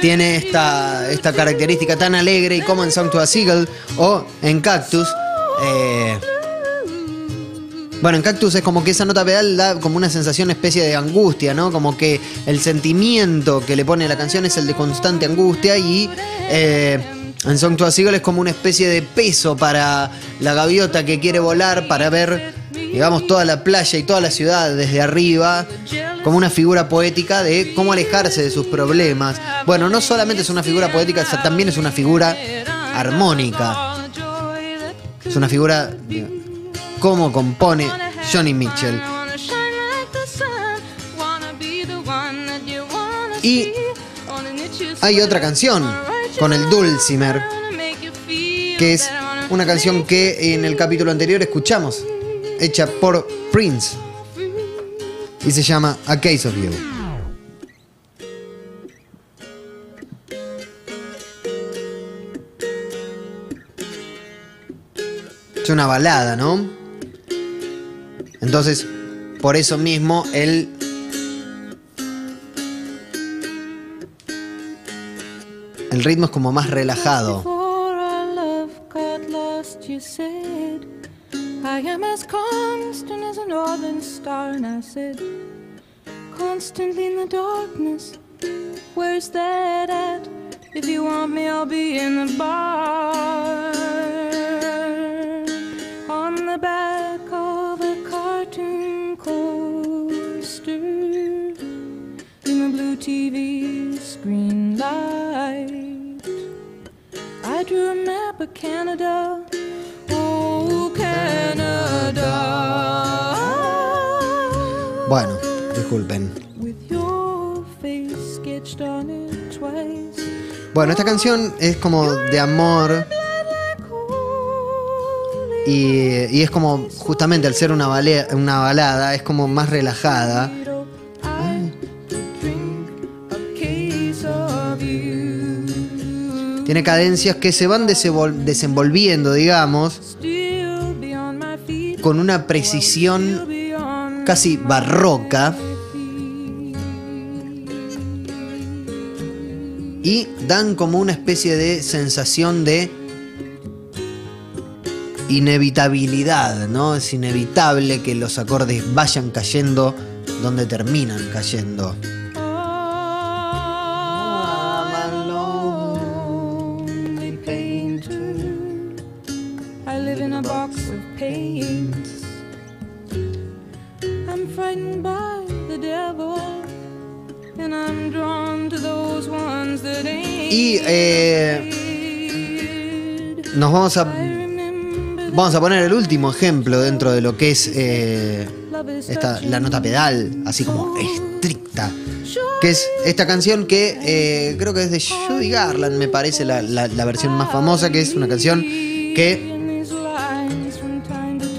tiene esta, esta característica tan alegre, y como en Song to a Seagull o en Cactus. Eh, bueno, en Cactus es como que esa nota pedal da como una sensación, especie de angustia, ¿no? Como que el sentimiento que le pone a la canción es el de constante angustia y... Eh, en Song to a Seagull es como una especie de peso para la gaviota que quiere volar, para ver, digamos, toda la playa y toda la ciudad desde arriba, como una figura poética de cómo alejarse de sus problemas. Bueno, no solamente es una figura poética, también es una figura armónica. Es una figura, digamos, como compone Joni Mitchell. Y hay otra canción con el dulcimer, que es una canción que en el capítulo anterior escuchamos, hecha por Prince, y se llama A Case of You. Es una balada, ¿no? Entonces, por eso mismo el... El ritmo es como más relajado. T V screen. to remember Canada. Oh, Canada. Bueno, disculpen. Bueno, esta canción es como de amor. Y, y es como, justamente al ser una, balea, una balada, es como más relajada. Tiene cadencias que se van desenvolviendo, digamos, con una precisión casi barroca. Y dan como una especie de sensación de inevitabilidad, ¿no? Es inevitable que los acordes vayan cayendo donde terminan cayendo. Y eh, nos vamos a vamos a poner el último ejemplo dentro de lo que es eh, esta, la nota pedal, así como estricta, que es esta canción que eh, creo que es de Judy Garland, me parece la, la, la versión más famosa, que es una canción que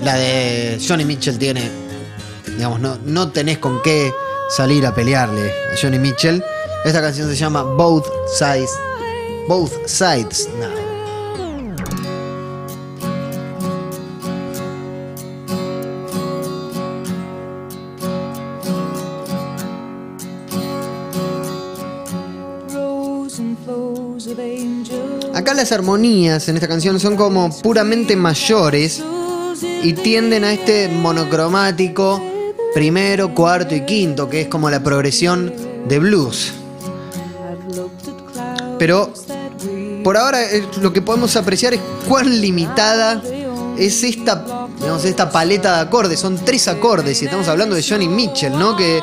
la de Joni Mitchell tiene, digamos, no, no tenés con qué salir a pelearle a Joni Mitchell. Esta canción se llama Both Sides. Both Sides Now. Acá las armonías en esta canción son como puramente mayores y tienden a este monocromático primero, cuarto y quinto, que es como la progresión de blues. Pero por ahora lo que podemos apreciar es cuán limitada es esta, digamos, esta paleta de acordes. Son tres acordes y estamos hablando de Joni Mitchell, ¿no? Que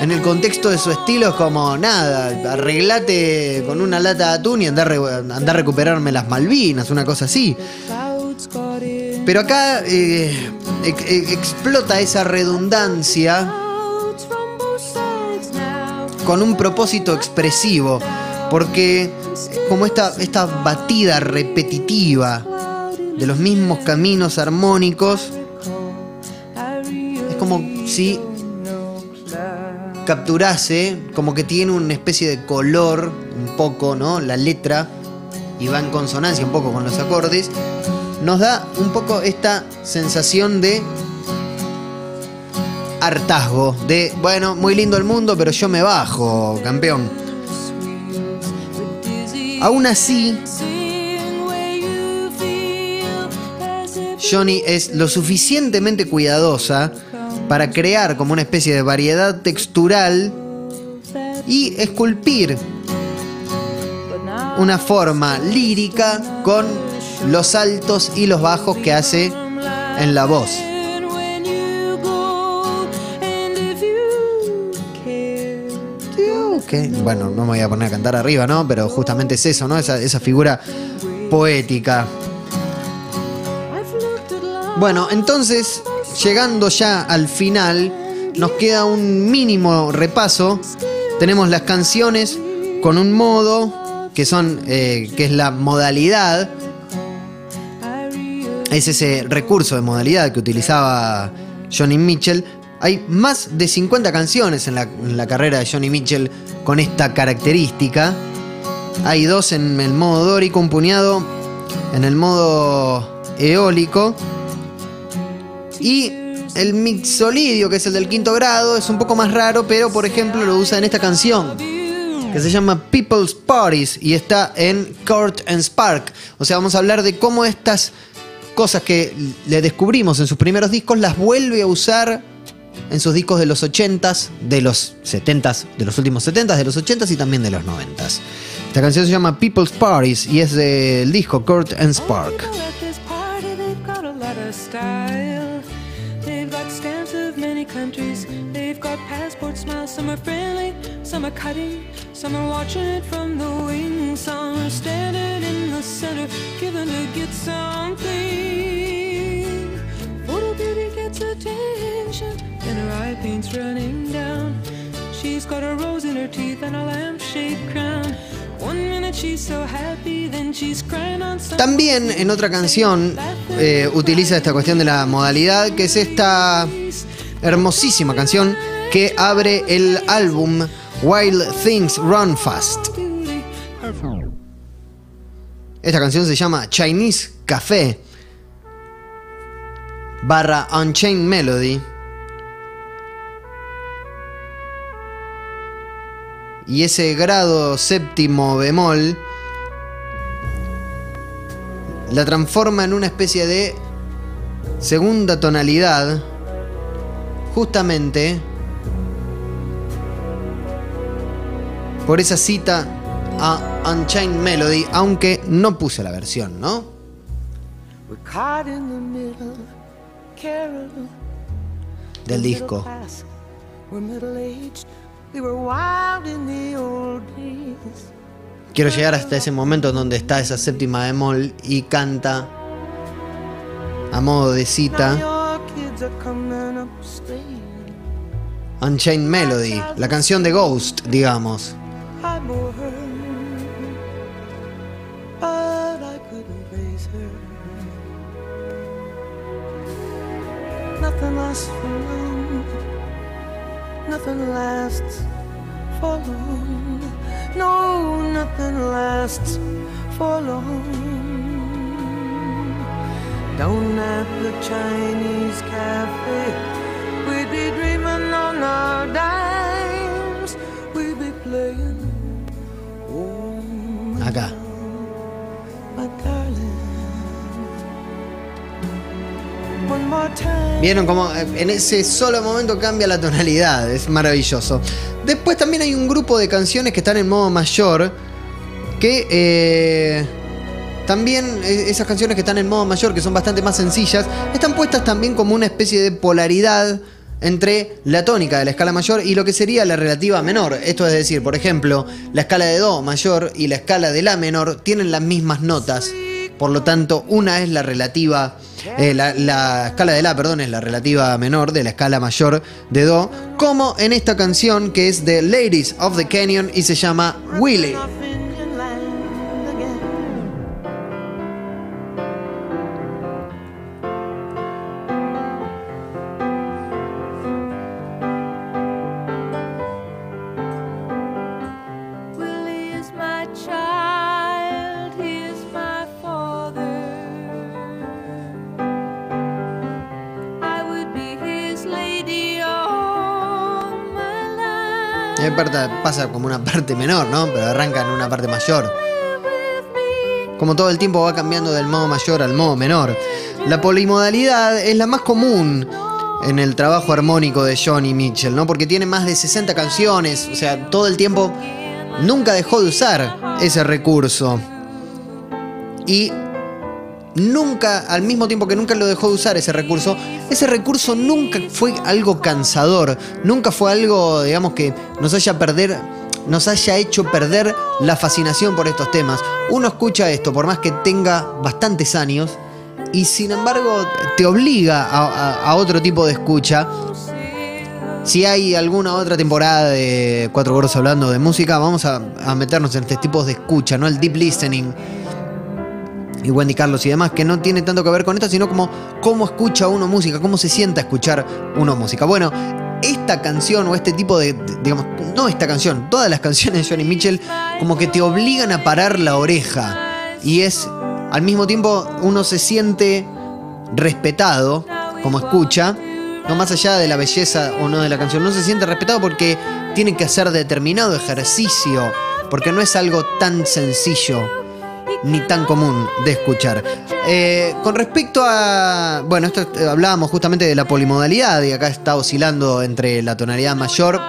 en el contexto de su estilo es como, nada, arreglate con una lata de atún y andá a recuperarme las Malvinas, una cosa así. Pero acá eh, ex explota esa redundancia con un propósito expresivo. Porque como esta, esta batida repetitiva de los mismos caminos armónicos, es como si capturase, como que tiene una especie de color, un poco, ¿no? La letra, y va en consonancia un poco con los acordes, nos da un poco esta sensación de hartazgo, de, bueno, muy lindo el mundo, pero yo me bajo, campeón. Aún así, Joni es lo suficientemente cuidadosa para crear como una especie de variedad textural y esculpir una forma lírica con los altos y los bajos que hace en la voz. Bueno, no me voy a poner a cantar arriba, ¿no? Pero justamente es eso, ¿no? Esa, esa figura poética. Bueno, entonces, llegando ya al final, nos queda un mínimo repaso. Tenemos las canciones con un modo, que son, eh, que es la modalidad. Es ese recurso de modalidad que utilizaba Joni Mitchell. Hay más de cincuenta canciones en la, en la carrera de Joni Mitchell con esta característica. Hay dos en el modo dórico, un puñado en el modo eólico. Y el mixolidio, que es el del quinto grado, es un poco más raro, pero por ejemplo lo usa en esta canción, que se llama People's Parties y está en Court and Spark. O sea, vamos a hablar de cómo estas cosas que le descubrimos en sus primeros discos las vuelve a usar en sus discos de los ochentas, de los setentas, de los últimos setentas, de los ochentas y también de los noventas. Esta canción se llama People's Parties y es del disco Court and Spark. center, giving to get something. Photo beauty gets attention, and her eye paint's running down. She's got a rose in her teeth and a lampshade crown. También en otra canción eh, utiliza esta cuestión de la modalidad, que es esta hermosísima canción que abre el álbum Wild Things Run Fast. Esta canción se llama Chinese Café barra Unchained Melody. Y ese grado séptimo bemol la transforma en una especie de segunda tonalidad, justamente por esa cita a Unchained Melody, aunque no puse la versión, ¿no? Del disco. Quiero llegar hasta ese momento donde está esa séptima bemol y canta a modo de cita Unchained Melody, la canción de Ghost, digamos. Nothing lasts for long. No, nothing lasts for long. Down at the Chinese cafe, we'd be dreaming on our dimes. We'd be playing. Oh, my darling, my darling. One more time. Vieron como en ese solo momento cambia la tonalidad, es maravilloso. Después también hay un grupo de canciones que están en modo mayor, que eh, también esas canciones que están en modo mayor, que son bastante más sencillas, están puestas también como una especie de polaridad entre la tónica de la escala mayor y lo que sería la relativa menor. Esto es decir, por ejemplo, la escala de do mayor y la escala de la menor tienen las mismas notas. Por lo tanto, una es la relativa, eh, la, la escala de la, perdón, es la relativa menor de la escala mayor de do, como en esta canción que es de Ladies of the Canyon y se llama Willie. Pasa como una parte menor, ¿no? Pero arranca en una parte mayor. Como todo el tiempo va cambiando del modo mayor al modo menor. La polimodalidad es la más común en el trabajo armónico de Joni Mitchell, ¿no? Porque tiene más de sesenta canciones, o sea, todo el tiempo nunca dejó de usar ese recurso. Y nunca, al mismo tiempo que nunca lo dejó de usar ese recurso, ese recurso nunca fue algo cansador, nunca fue algo, digamos, que nos haya perder, nos haya hecho perder la fascinación por estos temas. Uno escucha esto, por más que tenga bastantes años, y sin embargo te obliga a, a, a otro tipo de escucha. Si hay alguna otra temporada de Cuatro Gordos Hablando de Música, vamos a, a meternos en este tipo de escucha, ¿no? El deep listening. Y Wendy Carlos y demás, que no tiene tanto que ver con esto, sino como cómo escucha uno música, cómo se sienta escuchar uno música. Bueno, esta canción o este tipo de, digamos, no esta canción, todas las canciones de Joni Mitchell como que te obligan a parar la oreja. Y es, al mismo tiempo, uno se siente respetado como escucha, no más allá de la belleza o no de la canción, no se siente respetado porque tiene que hacer determinado ejercicio, porque no es algo tan sencillo ni tan común de escuchar. Eh, con respecto a... Bueno, esto, eh, hablábamos justamente de la polimodalidad y acá está oscilando entre la tonalidad mayor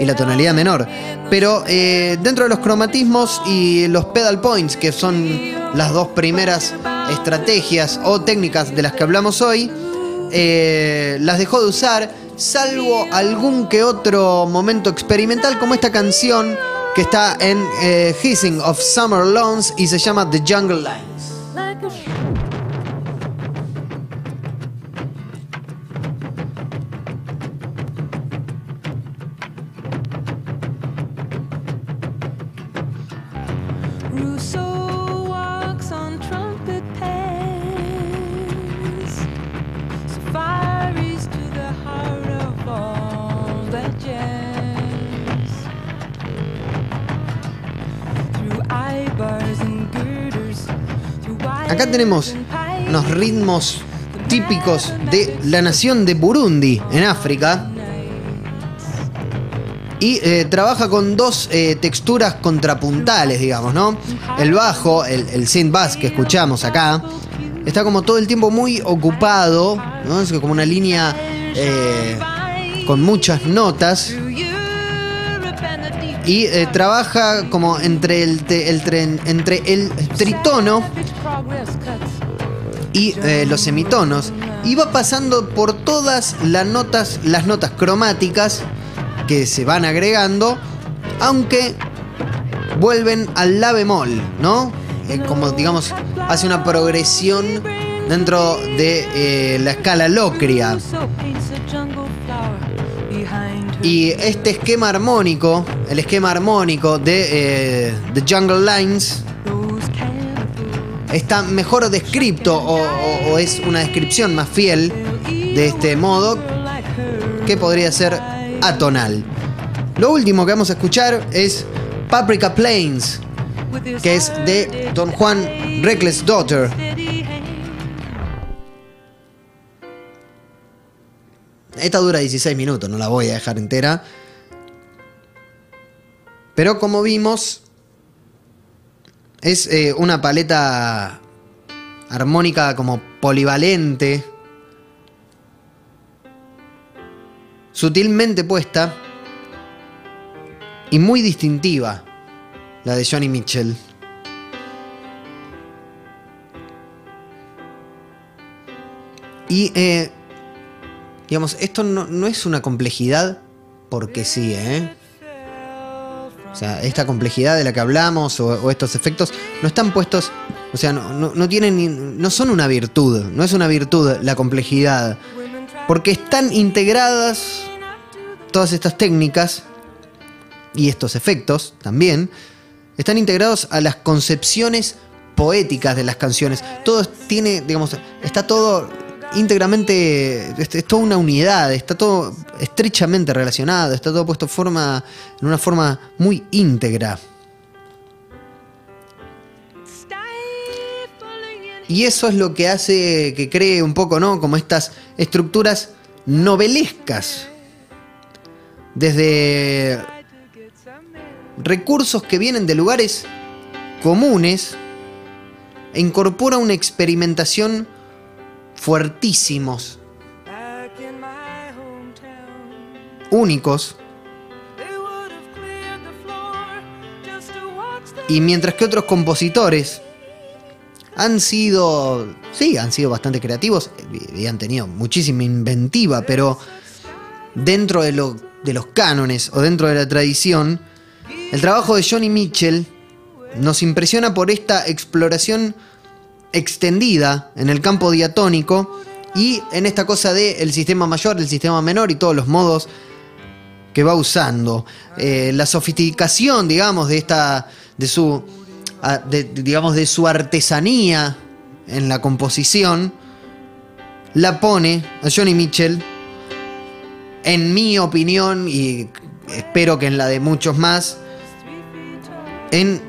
y la tonalidad menor. Pero eh, dentro de los cromatismos y los pedal points, que son las dos primeras estrategias o técnicas de las que hablamos hoy, eh, las dejó de usar, salvo algún que otro momento experimental, como esta canción que está en eh, Hissing of Summer Lawns y se llama The Jungle Lines. Acá tenemos unos ritmos típicos de la nación de Burundi, en África. Y eh, trabaja con dos eh, texturas contrapuntales, digamos, ¿no? El bajo, el, el synth bass que escuchamos acá, está como todo el tiempo muy ocupado, ¿no? Es como una línea eh, con muchas notas. Y eh, trabaja como entre el, te, el, tren, entre el tritono y eh, los semitonos, y va pasando por todas las notas, las notas cromáticas que se van agregando, aunque vuelven al la bemol, ¿no? Eh, como digamos, hace una progresión dentro de eh, la escala locria. Y este esquema armónico, el esquema armónico de eh, The Jungle Lines, está mejor descrito o, o, o es una descripción más fiel de este modo, que podría ser atonal. Lo último que vamos a escuchar es Paprika Plains, que es de Don Juan Reckless Daughter. Esta dura dieciséis minutos, no la voy a dejar entera. Pero como vimos, es eh, una paleta armónica como polivalente, sutilmente puesta y muy distintiva, la de Joni Mitchell. Y... Eh, Digamos, esto no, no es una complejidad porque sí, ¿eh? O sea, esta complejidad de la que hablamos o, o estos efectos no están puestos, o sea, no, no, no tienen, no son una virtud, no es una virtud la complejidad, porque están integradas todas estas técnicas y estos efectos también, están integrados a las concepciones poéticas de las canciones. Todo tiene, digamos, está todo íntegramente, es, es toda una unidad, está todo estrechamente relacionado, está todo puesto forma, en una forma muy íntegra. Y eso es lo que hace que cree un poco, ¿no? Como estas estructuras novelescas. Desde recursos que vienen de lugares comunes, e incorpora una experimentación fuertísimos, únicos, y mientras que otros compositores han sido, sí, han sido bastante creativos y han tenido muchísima inventiva, pero dentro de, lo, de los cánones o dentro de la tradición, el trabajo de Joni Mitchell nos impresiona por esta exploración extendida en el campo diatónico y en esta cosa de el sistema mayor, el sistema menor y todos los modos que va usando, eh, la sofisticación, digamos, de esta de su de, digamos de su artesanía en la composición, la pone a Joni Mitchell, en mi opinión y espero que en la de muchos más, en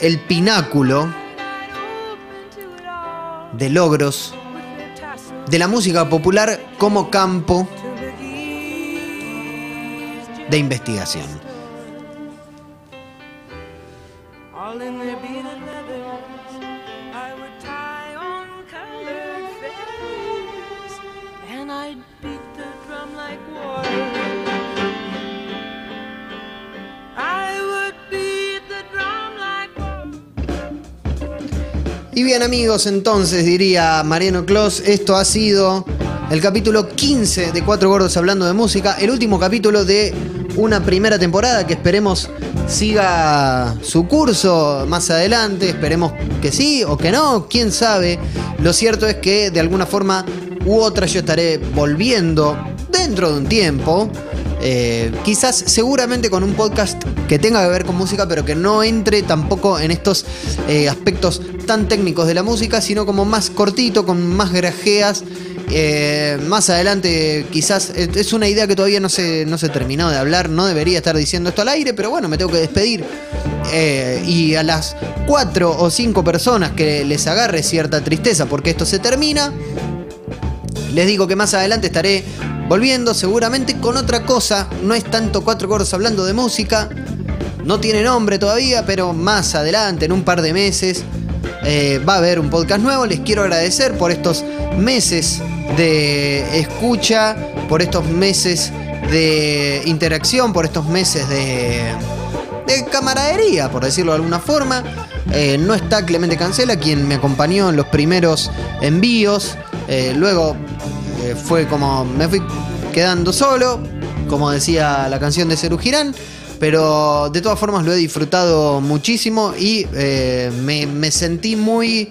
el pináculo de logros de la música popular como campo de investigación. Y bien amigos, entonces diría Mariano Kloss, esto ha sido el capítulo quince de Cuatro Gordos Hablando de Música, el último capítulo de una primera temporada que esperemos siga su curso más adelante, esperemos que sí o que no, quién sabe. Lo cierto es que de alguna forma u otra yo estaré volviendo dentro de un tiempo, eh, quizás seguramente con un podcast que tenga que ver con música, pero que no entre tampoco en estos eh, aspectos tan técnicos de la música, sino como más cortito, con más grajeas. Eh, más adelante quizás, es una idea que todavía no se, no se terminó de hablar, no debería estar diciendo esto al aire, pero bueno, me tengo que despedir, eh, y a las cuatro o cinco personas que les agarre cierta tristeza porque esto se termina, les digo que más adelante estaré volviendo seguramente con otra cosa. No es tanto Cuatro Gordos Hablando de Música, no tiene nombre todavía, pero más adelante, en un par de meses, Eh, va a haber un podcast nuevo. Les quiero agradecer por estos meses de escucha, por estos meses de interacción, por estos meses de, de camaradería, por decirlo de alguna forma. Eh, no está Clemente Cancela, quien me acompañó en los primeros envíos. Eh, luego eh, fue como me fui quedando solo, como decía la canción de Seru Girán. Pero de todas formas lo he disfrutado muchísimo y eh, me, me sentí muy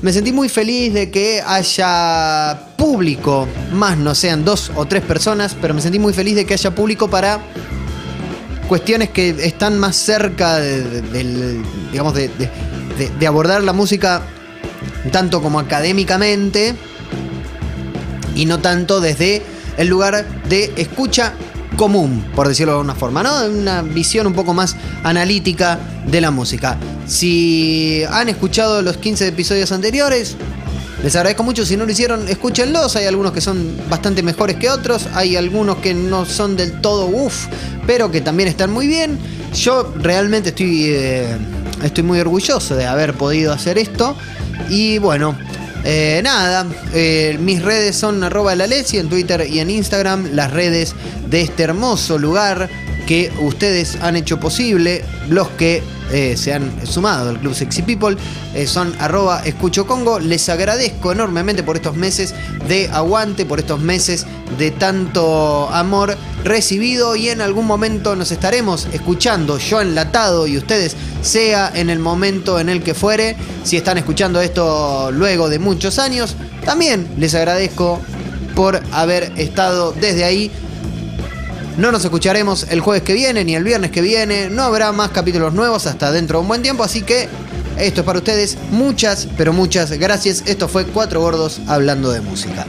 me sentí muy feliz de que haya público, más no sean dos o tres personas, pero me sentí muy feliz de que haya público para cuestiones que están más cerca de, de, de, digamos de, de, de, de abordar la música tanto como académicamente y no tanto desde el lugar de escucha común, por decirlo de alguna forma, ¿no? Una visión un poco más analítica de la música. Si han escuchado los quince episodios anteriores, les agradezco mucho. Si no lo hicieron, escúchenlos. Hay algunos que son bastante mejores que otros, hay algunos que no son del todo uff, pero que también están muy bien. Yo realmente estoy, eh, estoy muy orgulloso de haber podido hacer esto. Y bueno, Eh, nada, eh, mis redes son arroba lalesi en Twitter y en Instagram, las redes de este hermoso lugar que ustedes han hecho posible, los que eh, se han sumado al Club Sexy People, eh, son arroba Escucho Congo. Les agradezco enormemente por estos meses de aguante, por estos meses de tanto amor recibido, y en algún momento nos estaremos escuchando, yo enlatado y ustedes, sea en el momento en el que fuere. Si están escuchando esto luego de muchos años, también les agradezco por haber estado desde ahí. No nos escucharemos el jueves que viene ni el viernes que viene, no habrá más capítulos nuevos hasta dentro de un buen tiempo, así que esto es para ustedes, muchas pero muchas gracias. Esto fue Cuatro Gordos Hablando de Música.